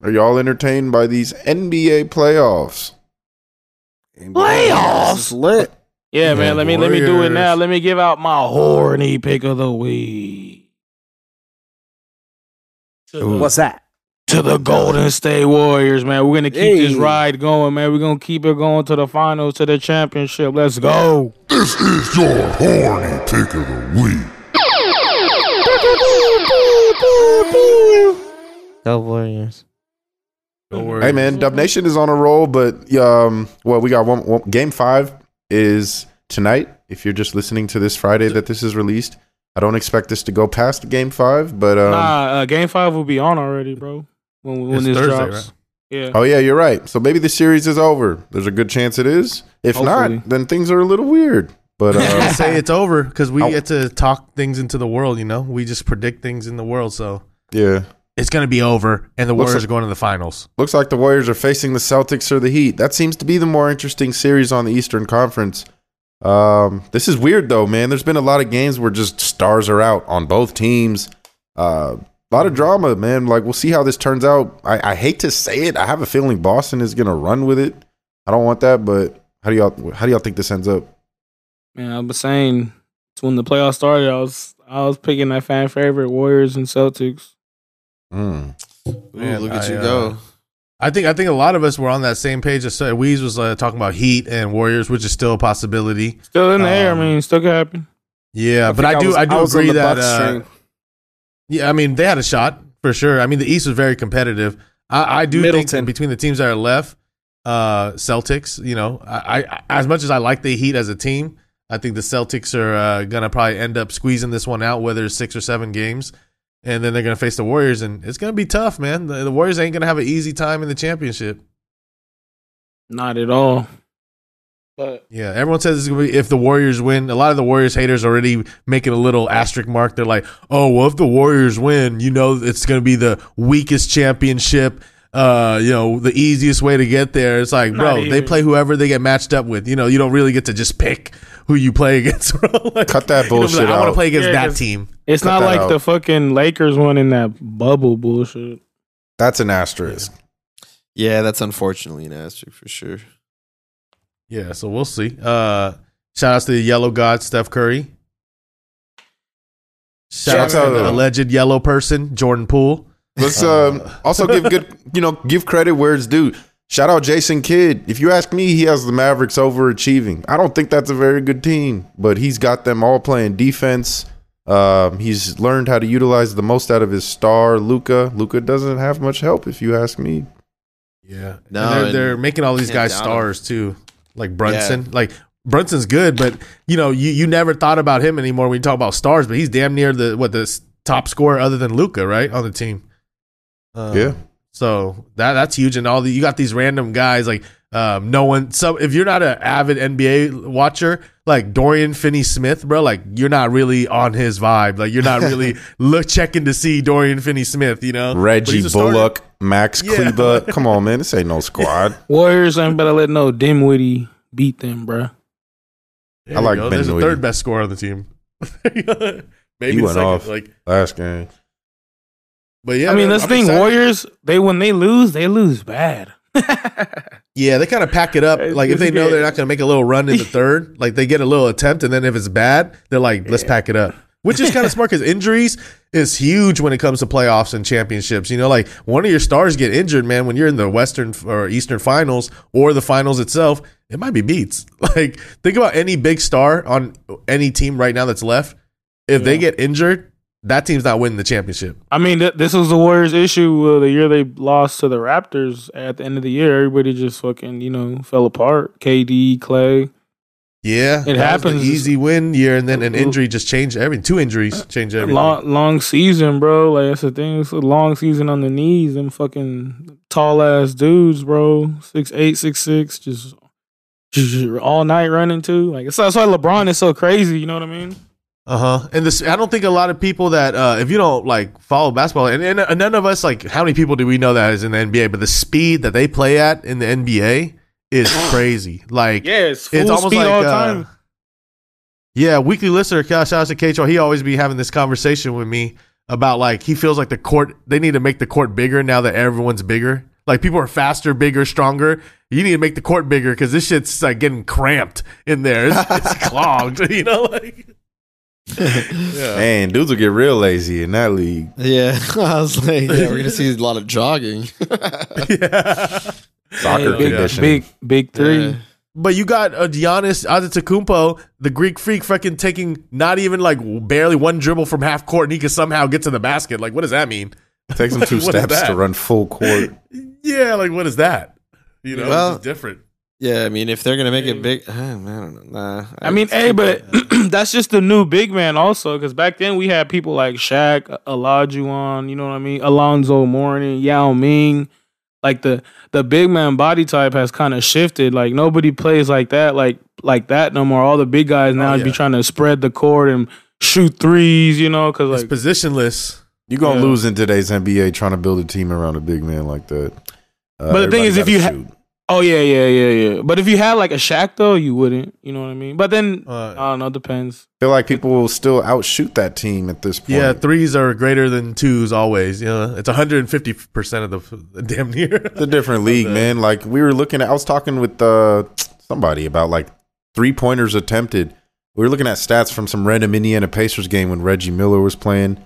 are y'all entertained by these NBA playoffs? Playoffs? Lit. Yeah, man. Let me do it now. Let me give out my horny pick of the week. What's that? To the Golden State Warriors, man. We're going to keep this ride going, man. We're going to keep it going to the finals, to the championship. Let's go. This is your horny pick of the week. Go Warriors. Go Warriors. Hey, man, Dub Nation is on a roll, but, well, we got one. Game 5 is tonight. If you're just listening to this Friday that this is released, I don't expect this to go past Game 5, but... Game 5 will be on already, bro. When this Thursday drops, right? Yeah. Oh yeah, you're right. So maybe the series is over. There's a good chance it is. If not, then things are a little weird. But I say it's over because we get to talk things into the world. You know, we just predict things in the world. So yeah, it's gonna be over, and the Warriors are going to the finals. Looks like the Warriors are facing the Celtics or the Heat. That seems to be the more interesting series on the Eastern Conference. This is weird though, man. There's been a lot of games where just stars are out on both teams. A lot of drama, man. Like, we'll see how this turns out. I hate to say it. I have a feeling Boston is gonna run with it. I don't want that, but how do y'all think this ends up? Man, I was saying when the playoffs started, I was picking that fan favorite Warriors and Celtics. Man, look at you go. I think a lot of us were on that same page. Weez was talking about Heat and Warriors, which is still a possibility. Still in the air. I mean, still could happen. Yeah, but I do agree that. Yeah, I mean, they had a shot for sure. I mean, the East was very competitive. I do think between the teams that are left, Celtics, you know, I as much as I like the Heat as a team, I think the Celtics are going to probably end up squeezing this one out, whether it's 6 or 7 games, and then they're going to face the Warriors, and it's going to be tough, man. The Warriors ain't going to have an easy time in the championship. Not at all. But yeah, everyone says it's gonna be if the Warriors win. A lot of the Warriors haters already making a little asterisk mark. They're like, "Oh, well, if the Warriors win, you know it's gonna be the weakest championship. You know, the easiest way to get there." It's like, bro, they play whoever they get matched up with. You know, you don't really get to just pick who you play against. Bro. Like, cut that bullshit. You know, I want to play against that team. It's not like the fucking Lakers won in that bubble bullshit. That's an asterisk. Yeah, that's unfortunately an asterisk for sure. Yeah, so we'll see. Shout outs to the yellow god, Steph Curry. Shout out to the alleged yellow person, Jordan Poole. Let's also give credit where it's due. Shout out Jason Kidd. If you ask me, he has the Mavericks overachieving. I don't think that's a very good team, but he's got them all playing defense. He's learned how to utilize the most out of his star, Luka. Luka doesn't have much help, if you ask me. Yeah. No, and they're making all these guys stars, too. Like Brunson, like Brunson's good, but you know you never thought about him anymore when you talk about stars. But he's damn near the top scorer other than Luka, right, on the team. So that's huge, and all you got these random guys like no one. So if you're not an avid NBA watcher, like Dorian Finney-Smith, bro, like you're not really on his vibe. Like you're not really checking to see Dorian Finney-Smith, you know. Reggie Bullock, Max Kleba. Come on, man, this ain't no squad. Warriors ain't better let no Dinwiddie beat them, bro. I like Ben. There's the third best scorer on the team. Maybe he went second, off like last game. But yeah, I mean, Warriors. When they lose, they lose bad. Yeah, they kind of pack it up. Like if they know they're not going to make a little run in the third, like they get a little attempt, and then if it's bad, they're like, let's pack it up. Which is kind of smart because injuries is huge when it comes to playoffs and championships. You know, like one of your stars get injured, man, when you're in the Western or Eastern finals or the finals itself, it might be beats. Like think about any big star on any team right now that's left. If they get injured, that team's not winning the championship. I mean, this was the Warriors' issue the year they lost to the Raptors at the end of the year. Everybody just fucking, you know, fell apart. KD, Clay. Yeah. It happens. Easy win year, and then an injury just changed everything. 2 injuries changed everything. Long season, bro. Like, that's the thing. It's a long season on the knees. Them fucking tall ass dudes, bro. 6'8", 6'6", just all night running too. Like, that's why LeBron is so crazy. You know what I mean? And this, I don't think a lot of people that if you don't like follow basketball, and none of us, like, how many people do we know that is in the NBA? But the speed that they play at in the NBA is crazy. Like, yeah, it's almost like all time. Yeah, weekly listener, shout out to KHO. He always be having this conversation with me about, like, he feels like the court, they need to make the court bigger now that everyone's bigger. Like, people are faster, bigger, stronger. You need to make the court bigger because this shit's like getting cramped in there. It's clogged, you know, like. Yeah. Man, dudes will get real lazy in that league. Yeah, I was like, yeah, we're gonna see a lot of jogging. Yeah, soccer condition, big three. Yeah. But you got a Giannis Antetokounmpo, the Greek freak, fucking taking not even like barely one dribble from half court, and he can somehow get to the basket. Like, what does that mean? It takes him two steps to run full court. Yeah, like, what is that? You know, well, it's different. Yeah, I mean, if they're gonna make it big, I don't know. Nah, I mean, hey, but that's just the new big man, also. Because back then we had people like Shaq, Olajuwon, you know what I mean, Alonzo Mourning, Yao Ming. Like the big man body type has kind of shifted. Like nobody plays like that, like that no more. All the big guys now be trying to spread the court and shoot threes, you know, because like, it's positionless. You're gonna lose in today's NBA trying to build a team around a big man like that. But the thing is, if you yeah. But if you had like a Shaq, though, you wouldn't. You know what I mean? But then, I don't know, it depends. I feel like people will still outshoot that team at this point. Yeah, threes are greater than twos always. You know, it's 150% of the damn near. It's a different league, man. Like, we were looking at, I was talking with somebody about like 3-pointers attempted. We were looking at stats from some random Indiana Pacers game when Reggie Miller was playing.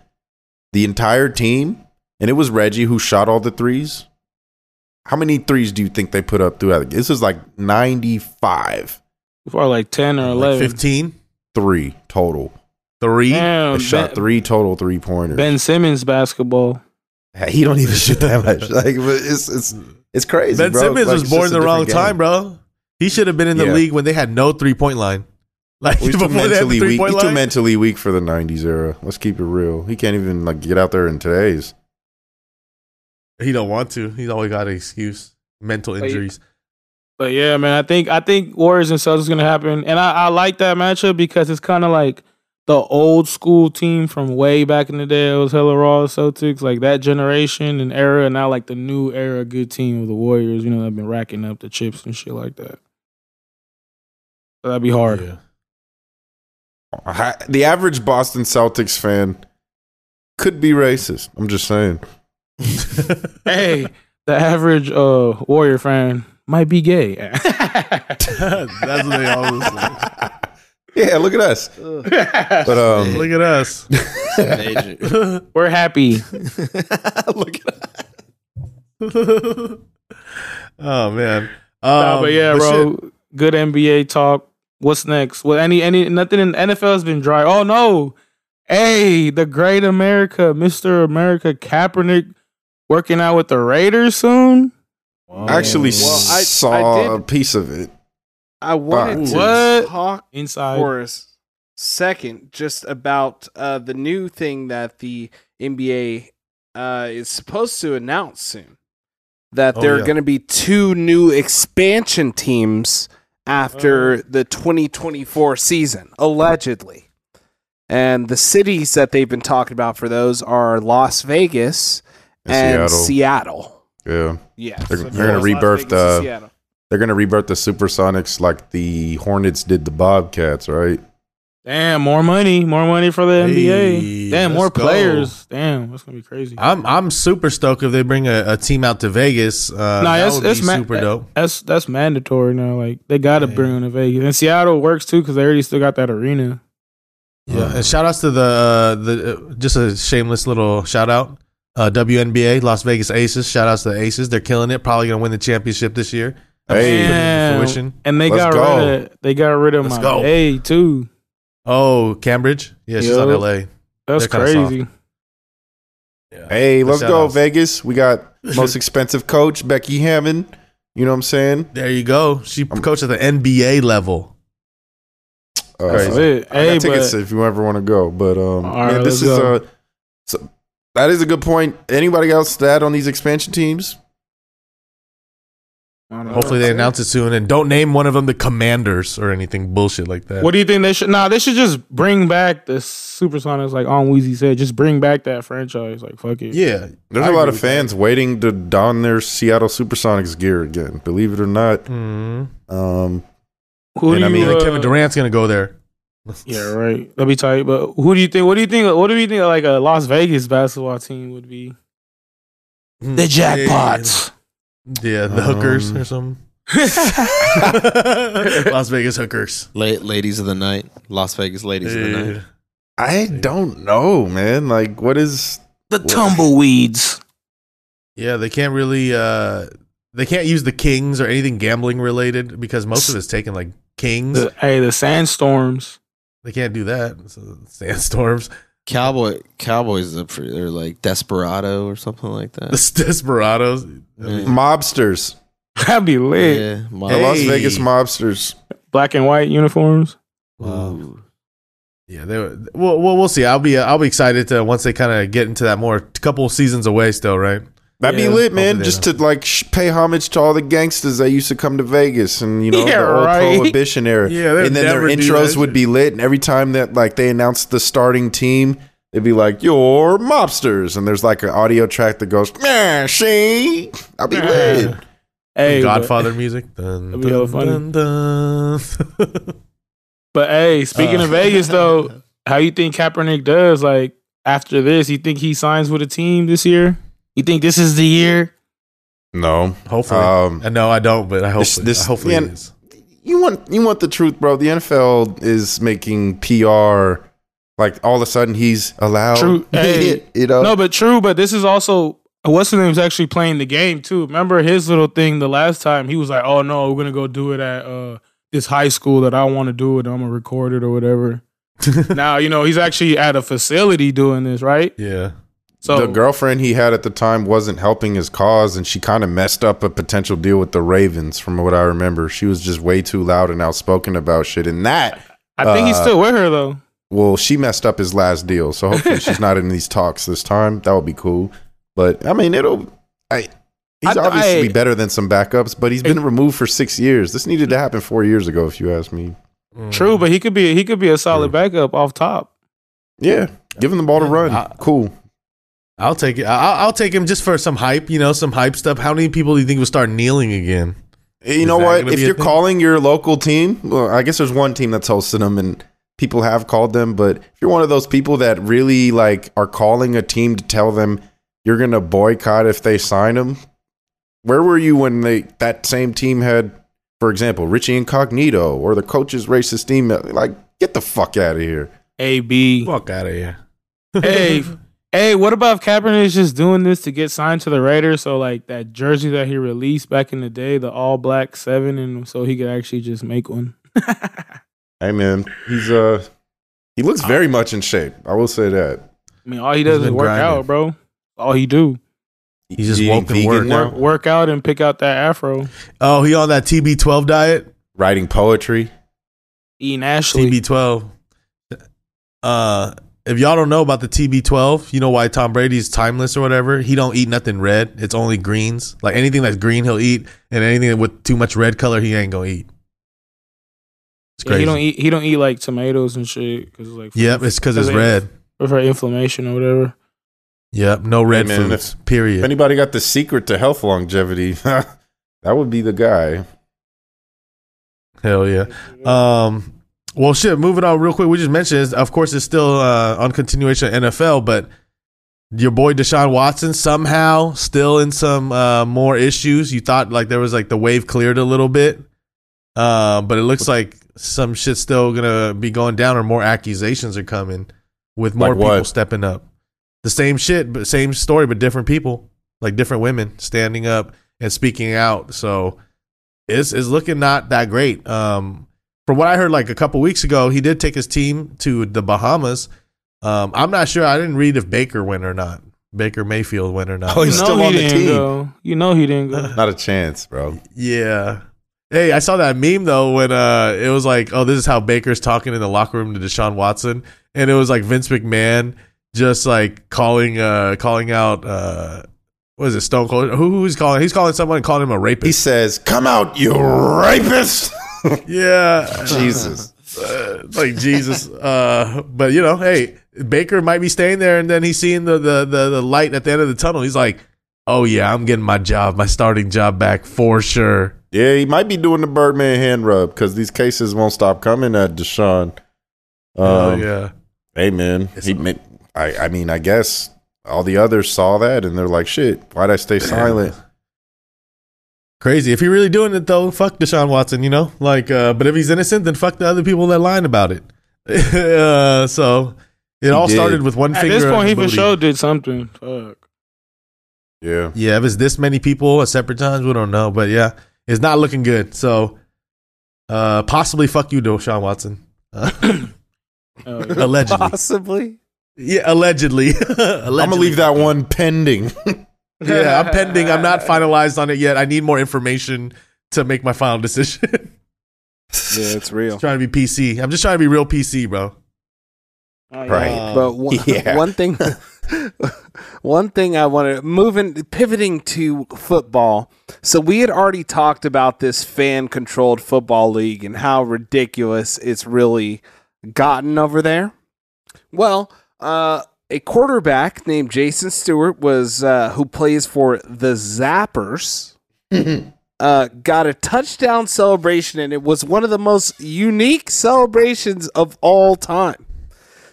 The entire team, and it was Reggie who shot all the threes. How many threes do you think they put up throughout? This is like 95. Or like 10 or 11. Like 15? 3 total. 3? Damn, they shot 3 total 3-pointers. Ben Simmons basketball. He don't even shoot that much. Like, it's crazy, Ben Simmons was born in the wrong time, bro. He should have been in the league when they had no 3-point line. Like, he's too mentally weak. He's too mentally weak for the 90s era. Let's keep it real. He can't even like get out there in today's. He don't want to. He's always got an excuse. Mental injuries. But yeah, man, I think Warriors and Celtics is gonna happen. And I like that matchup because it's kinda like the old school team from way back in the day. It was hella raw Celtics, like that generation and era, and now like the new era good team with the Warriors, you know, they've been racking up the chips and shit like that. So that'd be hard. Yeah. The average Boston Celtics fan could be racist. I'm just saying. Hey, the average Warrior fan might be gay. That's what they always say. Yeah, look at us. But look at us. We're happy. Look at us. Oh man. Nah, but yeah, bro. Shit. Good NBA talk. What's next? Well, any nothing in the NFL has been dry. Oh no. Hey, the great America, Mr. America Kaepernick. Working out with the Raiders soon? Whoa. I saw a piece of it. I wanted to talk for a second just about the new thing that the NBA is supposed to announce soon. That there are going to be 2 new expansion teams after the 2024 season, allegedly. And the cities that they've been talking about for those are Las Vegas and Seattle. Yeah. They're going to rebirth the. They're going to rebirth the Supersonics like the Hornets did the Bobcats, right? Damn, more money for the NBA. Damn, more players. Damn, that's going to be crazy. I'm super stoked if they bring a team out to Vegas. Super dope. That's mandatory now. Like they got to bring them to Vegas, and Seattle works too because they already still got that arena. Yeah, and shout outs to the just a shameless little shout out. WNBA, Las Vegas Aces. Shout outs to the Aces. They're killing it. Probably gonna win the championship this year. And they got rid of my A too. Oh, Cambridge. Yeah, she's on LA. That's crazy. Yeah. Hey, let's go, Vegas. We got most expensive coach, Becky Hammond. You know what I'm saying? There you go. She coached at the NBA level. That's it. I got tickets if you ever want to go. But this is that is a good point. Anybody else to add on these expansion teams? Hopefully they announce it soon, and don't name one of them the Commanders or anything bullshit like that. What do you think they should? Nah, they should just bring back the Supersonics, like On Weezy said. Just bring back that franchise. Like, fuck it. Yeah, there's a lot of fans waiting to don their Seattle Supersonics gear again. Believe it or not. Mm-hmm. Kevin Durant's gonna go there. Yeah, right. That'd be tight. But who do you think? What do you think? Like a Las Vegas basketball team would be? The Jackpots. Yeah. Yeah, the hookers or something. Las Vegas hookers. Ladies of the night. Las Vegas ladies of the night. I don't know, man. Like, what is... The tumbleweeds. Yeah, they can't really... they can't use the Kings or anything gambling related because most of it's taken, like, Kings. The Sandstorms. They can't do that. So, Sandstorms. Cowboys up for, or like Desperado or something like that. The Desperados, mobsters. That'd be lit. Yeah, hey. Las Vegas mobsters, black and white uniforms. Wow. Yeah, they were. We'll see. I'll be excited to once they kind of get into that more. A couple seasons away still, right? That'd be lit, man. Just to like pay homage to all the gangsters that used to come to Vegas and the old Prohibition era. Yeah, and then their intros would be lit. And every time that like they announced the starting team, they'd be like, "You're mobsters," and there's like an audio track that goes, "Man, she, I'll be lit." Hey, Godfather music. Dun, that'd be hella funny. Dun, dun. But hey, speaking of Vegas though, how you think Kaepernick does? Like after this, you think he signs with a team this year? You think this is the year? No, hopefully. No, I don't. But I hope hopefully it is. You want the truth, bro? The NFL is making PR. Like all of a sudden, he's allowed. True, hey, no, but true. But this is also what's his name's actually playing the game too. Remember his little thing the last time? He was like, "Oh no, we're gonna go do it at this high school that I want to do it. I'm gonna record it or whatever." Now he's actually at a facility doing this, right? Yeah. So, the girlfriend he had at the time wasn't helping his cause, and she kind of messed up a potential deal with the Ravens, from what I remember. She was just way too loud and outspoken about shit. And I think he's still with her, though. Well, she messed up his last deal, so hopefully she's not in these talks this time. That would be cool. But, I mean, he's obviously better than some backups, but he's been removed for 6 years. This needed to happen 4 years ago, if you ask me. True, but he could be a solid backup off top. Yeah, give him the ball to run. Cool. I'll take it. I'll take him just for some hype, some hype stuff. How many people do you think will start kneeling again? You know what? If you're calling your local team, well, I guess there's one team that's hosting them and people have called them. But if you're one of those people that really like are calling a team to tell them you're going to boycott if they sign them, where were you when that same team had, for example, Richie Incognito or the coach's racist team? Like, get the fuck out of here. AB. Fuck out of here. Hey. Hey, what about if Kaepernick is just doing this to get signed to the Raiders? So, like, that jersey that he released back in the day, the all-black 7, and so he could actually just make one. Hey, man, he looks very much in shape. I will say that. I mean, all he does is work out, bro. All he do. He just woke and work out and pick out that afro. Oh, he on that TB12 diet? Writing poetry. Eating Ashley. TB12. If y'all don't know about the TB12, you know why Tom Brady's timeless or whatever? He don't eat nothing red. It's only greens. Like anything that's green, he'll eat, and anything with too much red color, he ain't gonna eat. It's crazy. He don't eat like tomatoes and shit. Cause like it's because it's red. Or for inflammation or whatever. Yep, no red foods. Period. If anybody got the secret to health longevity, that would be the guy. Hell yeah. Well, shit, moving on real quick. We just mentioned this. Of course, it's still on continuation of NFL, but your boy Deshaun Watson somehow still in some more issues. You thought like there was like the wave cleared a little bit, but it looks like some shit's still going to be going down or more accusations are coming with more people stepping up. The same shit, but same story, but different people, like different women standing up and speaking out. So it's looking not that great. From what I heard like a couple weeks ago, he did take his team to the Bahamas. I'm not sure. I didn't read if Baker went or not. Baker Mayfield went or not. Oh, he's still on the team. Go. You know he didn't go. Not a chance, bro. Yeah. Hey, I saw that meme, though, when it was like, oh, this is how Baker's talking in the locker room to Deshaun Watson. And it was like Vince McMahon just like calling out What is it, Stone Cold? Who's calling? He's calling someone and calling him a rapist. He says, "Come out, you rapist!" Yeah, Jesus, like Jesus. But you know, hey, Baker might be staying there, and then he's seeing the light at the end of the tunnel. He's like, "Oh yeah, I'm getting my job, my starting job back for sure." Yeah, he might be doing the Birdman hand rub because these cases won't stop coming at Deshaun. Oh yeah, hey man, I mean, I guess. All the others saw that, and they're like, shit, why'd I stay silent? Crazy. If he's really doing it, though, fuck Deshaun Watson, you know? Like, but if he's innocent, then fuck the other people that lied about it. So it all started with one finger. At this point, he for sure did something. Fuck. Yeah. Yeah, if it's this many people at separate times, we don't know. But, yeah, it's not looking good. So possibly fuck you, Deshaun Watson. Allegedly. Possibly? Yeah, allegedly. I'm going to leave that one pending. Yeah, I'm pending. I'm not finalized on it yet. I need more information to make my final decision. Yeah, it's real. Just trying to be PC. I'm just trying to be real PC, bro. Oh, yeah. Right. But one thing I wanted, pivoting to football. So we had already talked about this fan-controlled football league and how ridiculous it's really gotten over there. Well, a quarterback named Jason Stewart was who plays for the Zappers, got a touchdown celebration, and it was one of the most unique celebrations of all time.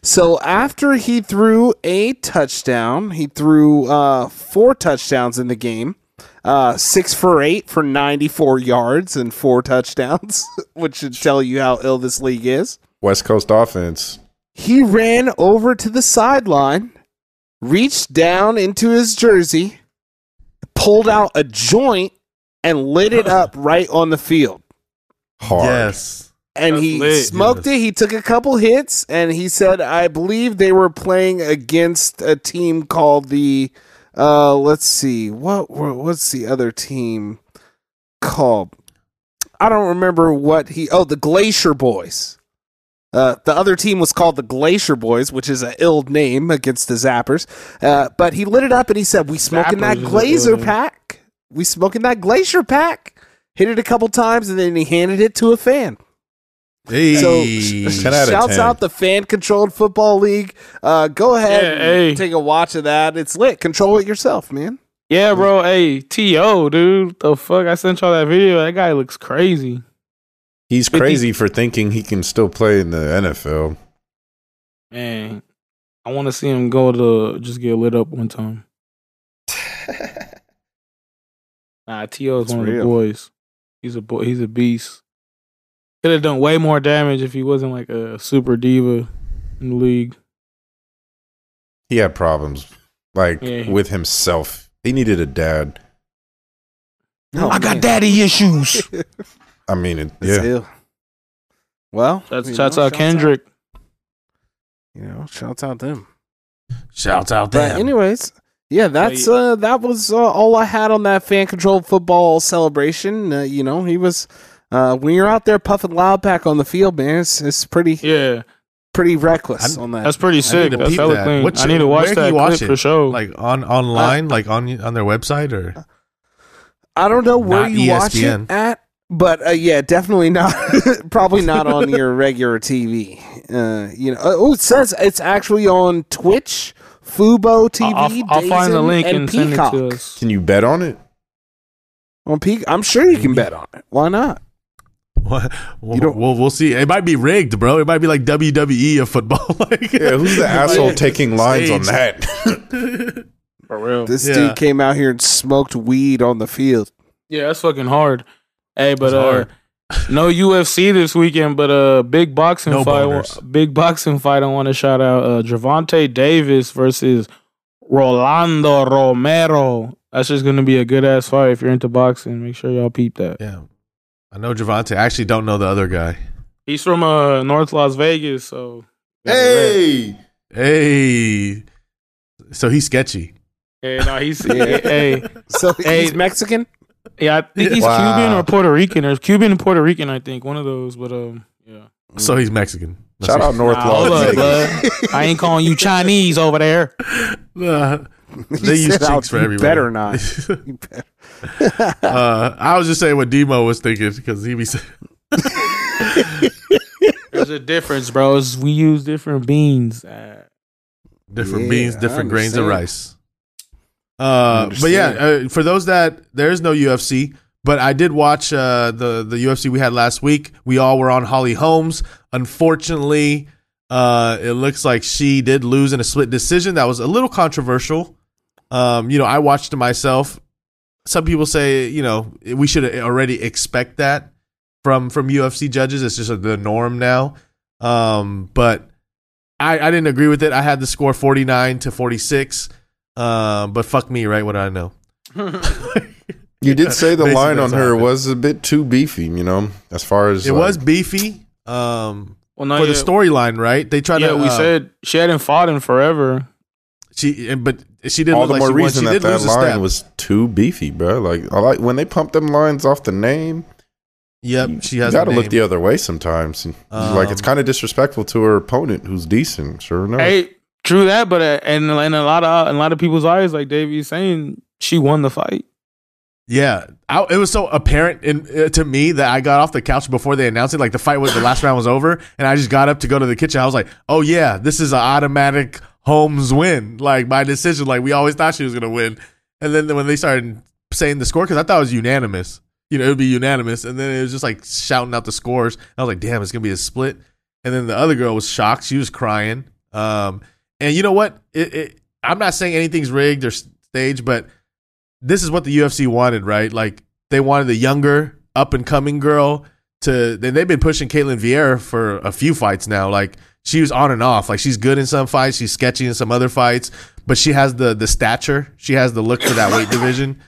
So after he threw a touchdown, he threw four touchdowns in the game, 6 for 8 for 94 yards and 4 touchdowns, which should tell you how ill this league is. West Coast offense. He ran over to the sideline, reached down into his jersey, pulled out a joint, and lit it up right on the field. Hard. Yes. And he smoked it. He took a couple hits, and he said, I believe they were playing against a team called the, let's see, what's the other team called? I don't remember the Glacier Boys. The other team was called the Glacier Boys, which is an ill name against the Zappers. But he lit it up and he said, "We smoking that Glacier pack. We smoking that Glacier pack." Hit it a couple times and then he handed it to a fan. Hey, so shouts out the fan-controlled football league. Go ahead and take a watch of that. It's lit. Control it yourself, man. Yeah, bro. Hey, T.O., dude. The fuck? I sent y'all that video. That guy looks crazy. He's crazy for thinking he can still play in the NFL. Man, I want to see him go to just get lit up one time. Nah, T.O. is one of the boys. He's a boy. He's a beast. Could have done way more damage if he wasn't like a super diva in the league. He had problems with himself. He needed a dad. Oh, I got daddy issues. I mean, it's ill. Well, shouts out Kendrick. Shouts out them. Shouts out them. But anyways, that was all I had on that fan-controlled football celebration. He was when you're out there puffing loud pack on the field, man. It's pretty, pretty reckless on that. That's pretty sick. That's that. I need to watch that clip for sure. Like online, on their website, or I don't know where you watch it at. But definitely not. Probably not on your regular TV. It says it's actually on Twitch, Fubo TV. I'll find the link and send it to us. Can you bet on it? On Peacock, I'm sure you can bet on it. Why not? What? We'll see. It might be rigged, bro. It might be like WWE of football. Who's the asshole taking lines on that? For real, this dude came out here and smoked weed on the field. Yeah, that's fucking hard. Hey, but no UFC this weekend, but big boxing fight. I want to shout out Gervonta Davis versus Rolando Romero. That's just gonna be a good ass fight if you're into boxing. Make sure y'all peep that. Yeah, I know Gervonta. I actually don't know the other guy. He's from North Las Vegas. So hey, so he's sketchy. Yeah, no, he's he's Mexican. Yeah, I think he's Cuban or Puerto Rican. There's Cuban and Puerto Rican, I think. One of those, but yeah. So he's Mexican. Shout out North Las Vegas. I ain't calling you Chinese over there. They use cheeks for everybody. Better not. Better. I was just saying what Demo was thinking because he be saying. There's a difference, bro. We use different beans. Different grains of rice. But yeah, for those that there is no UFC, but I did watch the UFC we had last week. We all were on Holly Holm. Unfortunately, it looks like she did lose in a split decision. That was a little controversial. I watched it myself. Some people say, we should already expect that from UFC judges. It's just the norm now. But I didn't agree with it. I had the score 49-46. But fuck me, right? What do I know? You did say the line on her was a bit too beefy, as far as... It was beefy for the storyline, right? They tried to... Yeah, we said she hadn't fought in forever. But she didn't look like she won. All the more reason that line was too beefy, bro. Like, I like when they pump them lines off the name... Yep, she has. You gotta look the other way sometimes. Like it's kind of disrespectful to her opponent, who's decent. Sure enough. Hey, true that, but and a lot of people's eyes, like Davey's saying, she won the fight. Yeah, it was so apparent to me that I got off the couch before they announced it. Like the last round was over, and I just got up to go to the kitchen. I was like, oh yeah, this is an automatic Holmes win. Like my decision. Like we always thought she was gonna win, and then when they started saying the score, because I thought it was unanimous. It would be unanimous. And then it was just like shouting out the scores. I was like, damn, it's going to be a split. And then the other girl was shocked. She was crying. And you know what? I'm not saying anything's rigged or staged, but this is what the UFC wanted, right? Like they wanted the younger up and coming girl then they've been pushing Caitlin Vieira for a few fights now. Like she was on and off. Like she's good in some fights. She's sketchy in some other fights, but she has the stature. She has the look for that weight division.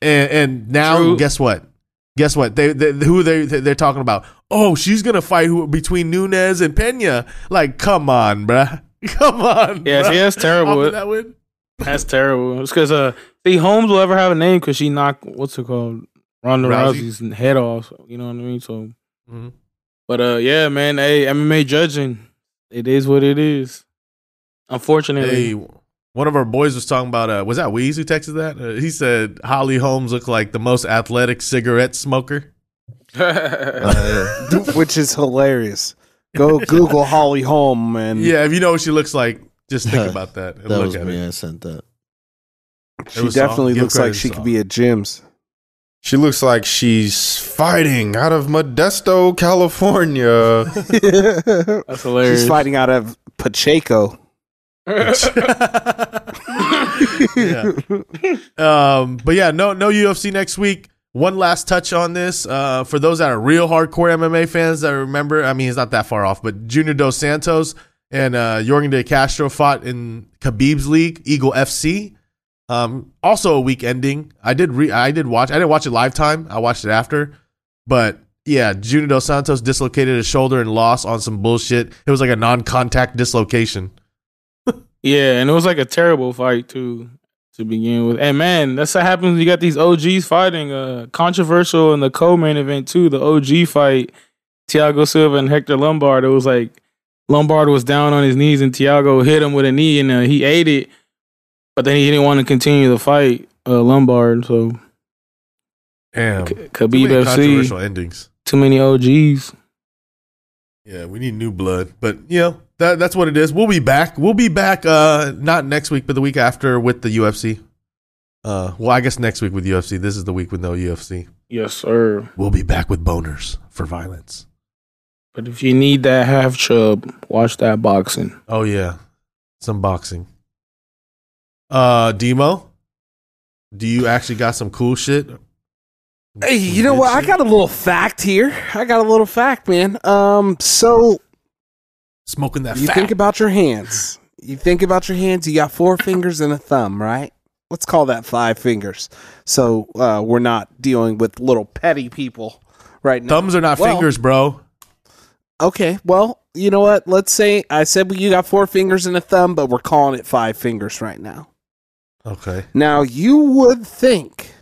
And now, true. Guess what? They're talking about? Oh, she's gonna fight between Nunes and Pena. Like, come on, bruh. Come on. Yeah, see, that's terrible. That win? That's terrible. It's because Holmes will ever have a name because she knocked Ronda Rousey's head off. You know what I mean? So, But yeah, man. Hey, MMA judging. It is what it is. Unfortunately. Hey. One of our boys was talking about, was that Weez who texted that? He said, Holly Holm looked like the most athletic cigarette smoker. Which is hilarious. Go Google Holly Holm. And yeah, if you know what she looks like, just think about that and look at it. I sent that. She definitely looks like she could be at gyms. She looks like she's fighting out of Modesto, California. That's hilarious. She's fighting out of Pacheco. Yeah. But yeah, no UFC next week. One last touch on this for those that are real hardcore MMA fans that remember. I mean, it's not that far off, but Junior Dos Santos and Jorgen De Castro fought in Khabib's league, Eagle FC. Also a week ending. I didn't watch it live time. I watched it after, but. Yeah, Junior Dos Santos dislocated his shoulder and lost on some bullshit. It was like a non-contact dislocation. Yeah, and it was like a terrible fight too to begin with. And man, that's what happens when you got these OGs fighting. Controversial in the co-main event too. The OG fight, Thiago Silva and Hector Lombard. It was like Lombard was down on his knees and Thiago hit him with a knee and he ate it. But then he didn't want to continue the fight, Lombard. So, damn, Khabib FC. Controversial endings. Too many OGs. Yeah, we need new blood, but that's what it is. We'll be back. Not next week, but the week after with the UFC. Well, I guess next week with UFC. This is the week with no UFC. Yes, sir. We'll be back with boners for violence. But if you need that half chub, watch that boxing. Oh yeah, some boxing. Demo, do you actually got some cool shit? Hey, you know what? I got a little fact here. I got a little fact, man. So. Smoking that. You think about your hands. You got four fingers and a thumb, right? Let's call that five fingers. So we're not dealing with little petty people right now. Thumbs are not fingers, bro. Okay. Well, you know what? Let's say I said you got four fingers and a thumb, but we're calling it five fingers right now. Okay. Now you would think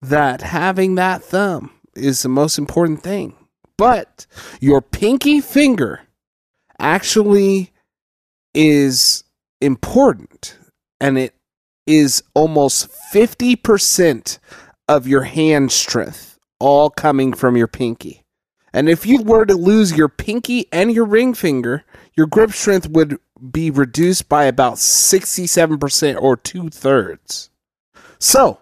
that having that thumb is the most important thing, but your pinky finger actually is important, and it is almost 50% of your hand strength all coming from your pinky. And if you were to lose your pinky and your ring finger, your grip strength would be reduced by about 67% or 2/3. So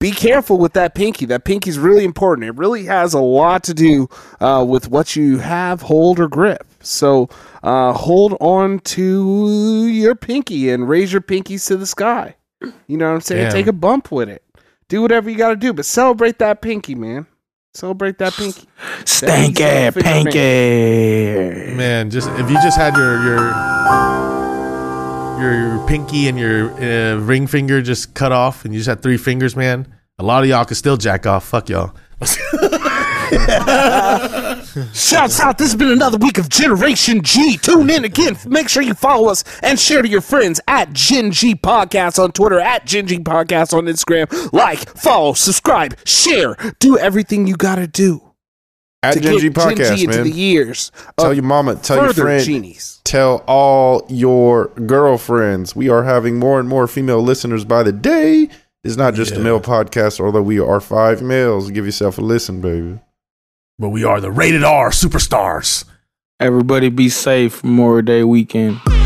be careful with that pinky. That pinky is really important. It really has a lot to do with what you have, hold, or grip. So hold on to your pinky and raise your pinkies to the sky. You know what I'm saying? Damn. Take a bump with it. Do whatever you got to do, but celebrate that pinky, man. Celebrate that pinky. Stanky pinky. Man, just if you just had your pinky and your ring finger just cut off and you just had three fingers, man, a lot of y'all could still jack off. Fuck y'all. Shouts out. This has been another week of Generation G. Tune in again. Make sure you follow us and share to your friends at Gen G Podcast on Twitter, at Gen G Podcast on Instagram. Like, follow, subscribe, share. Do everything you gotta do at Gen G Podcast, Gen G into man. The years tell your mama, tell your friend, genies. Tell all your girlfriends. We are having more and more female listeners by the day. It's not just a male podcast, although we are 5 males. Give yourself a listen, baby. But we are the Rated R Superstars. Everybody be safe, Memorial Day weekend.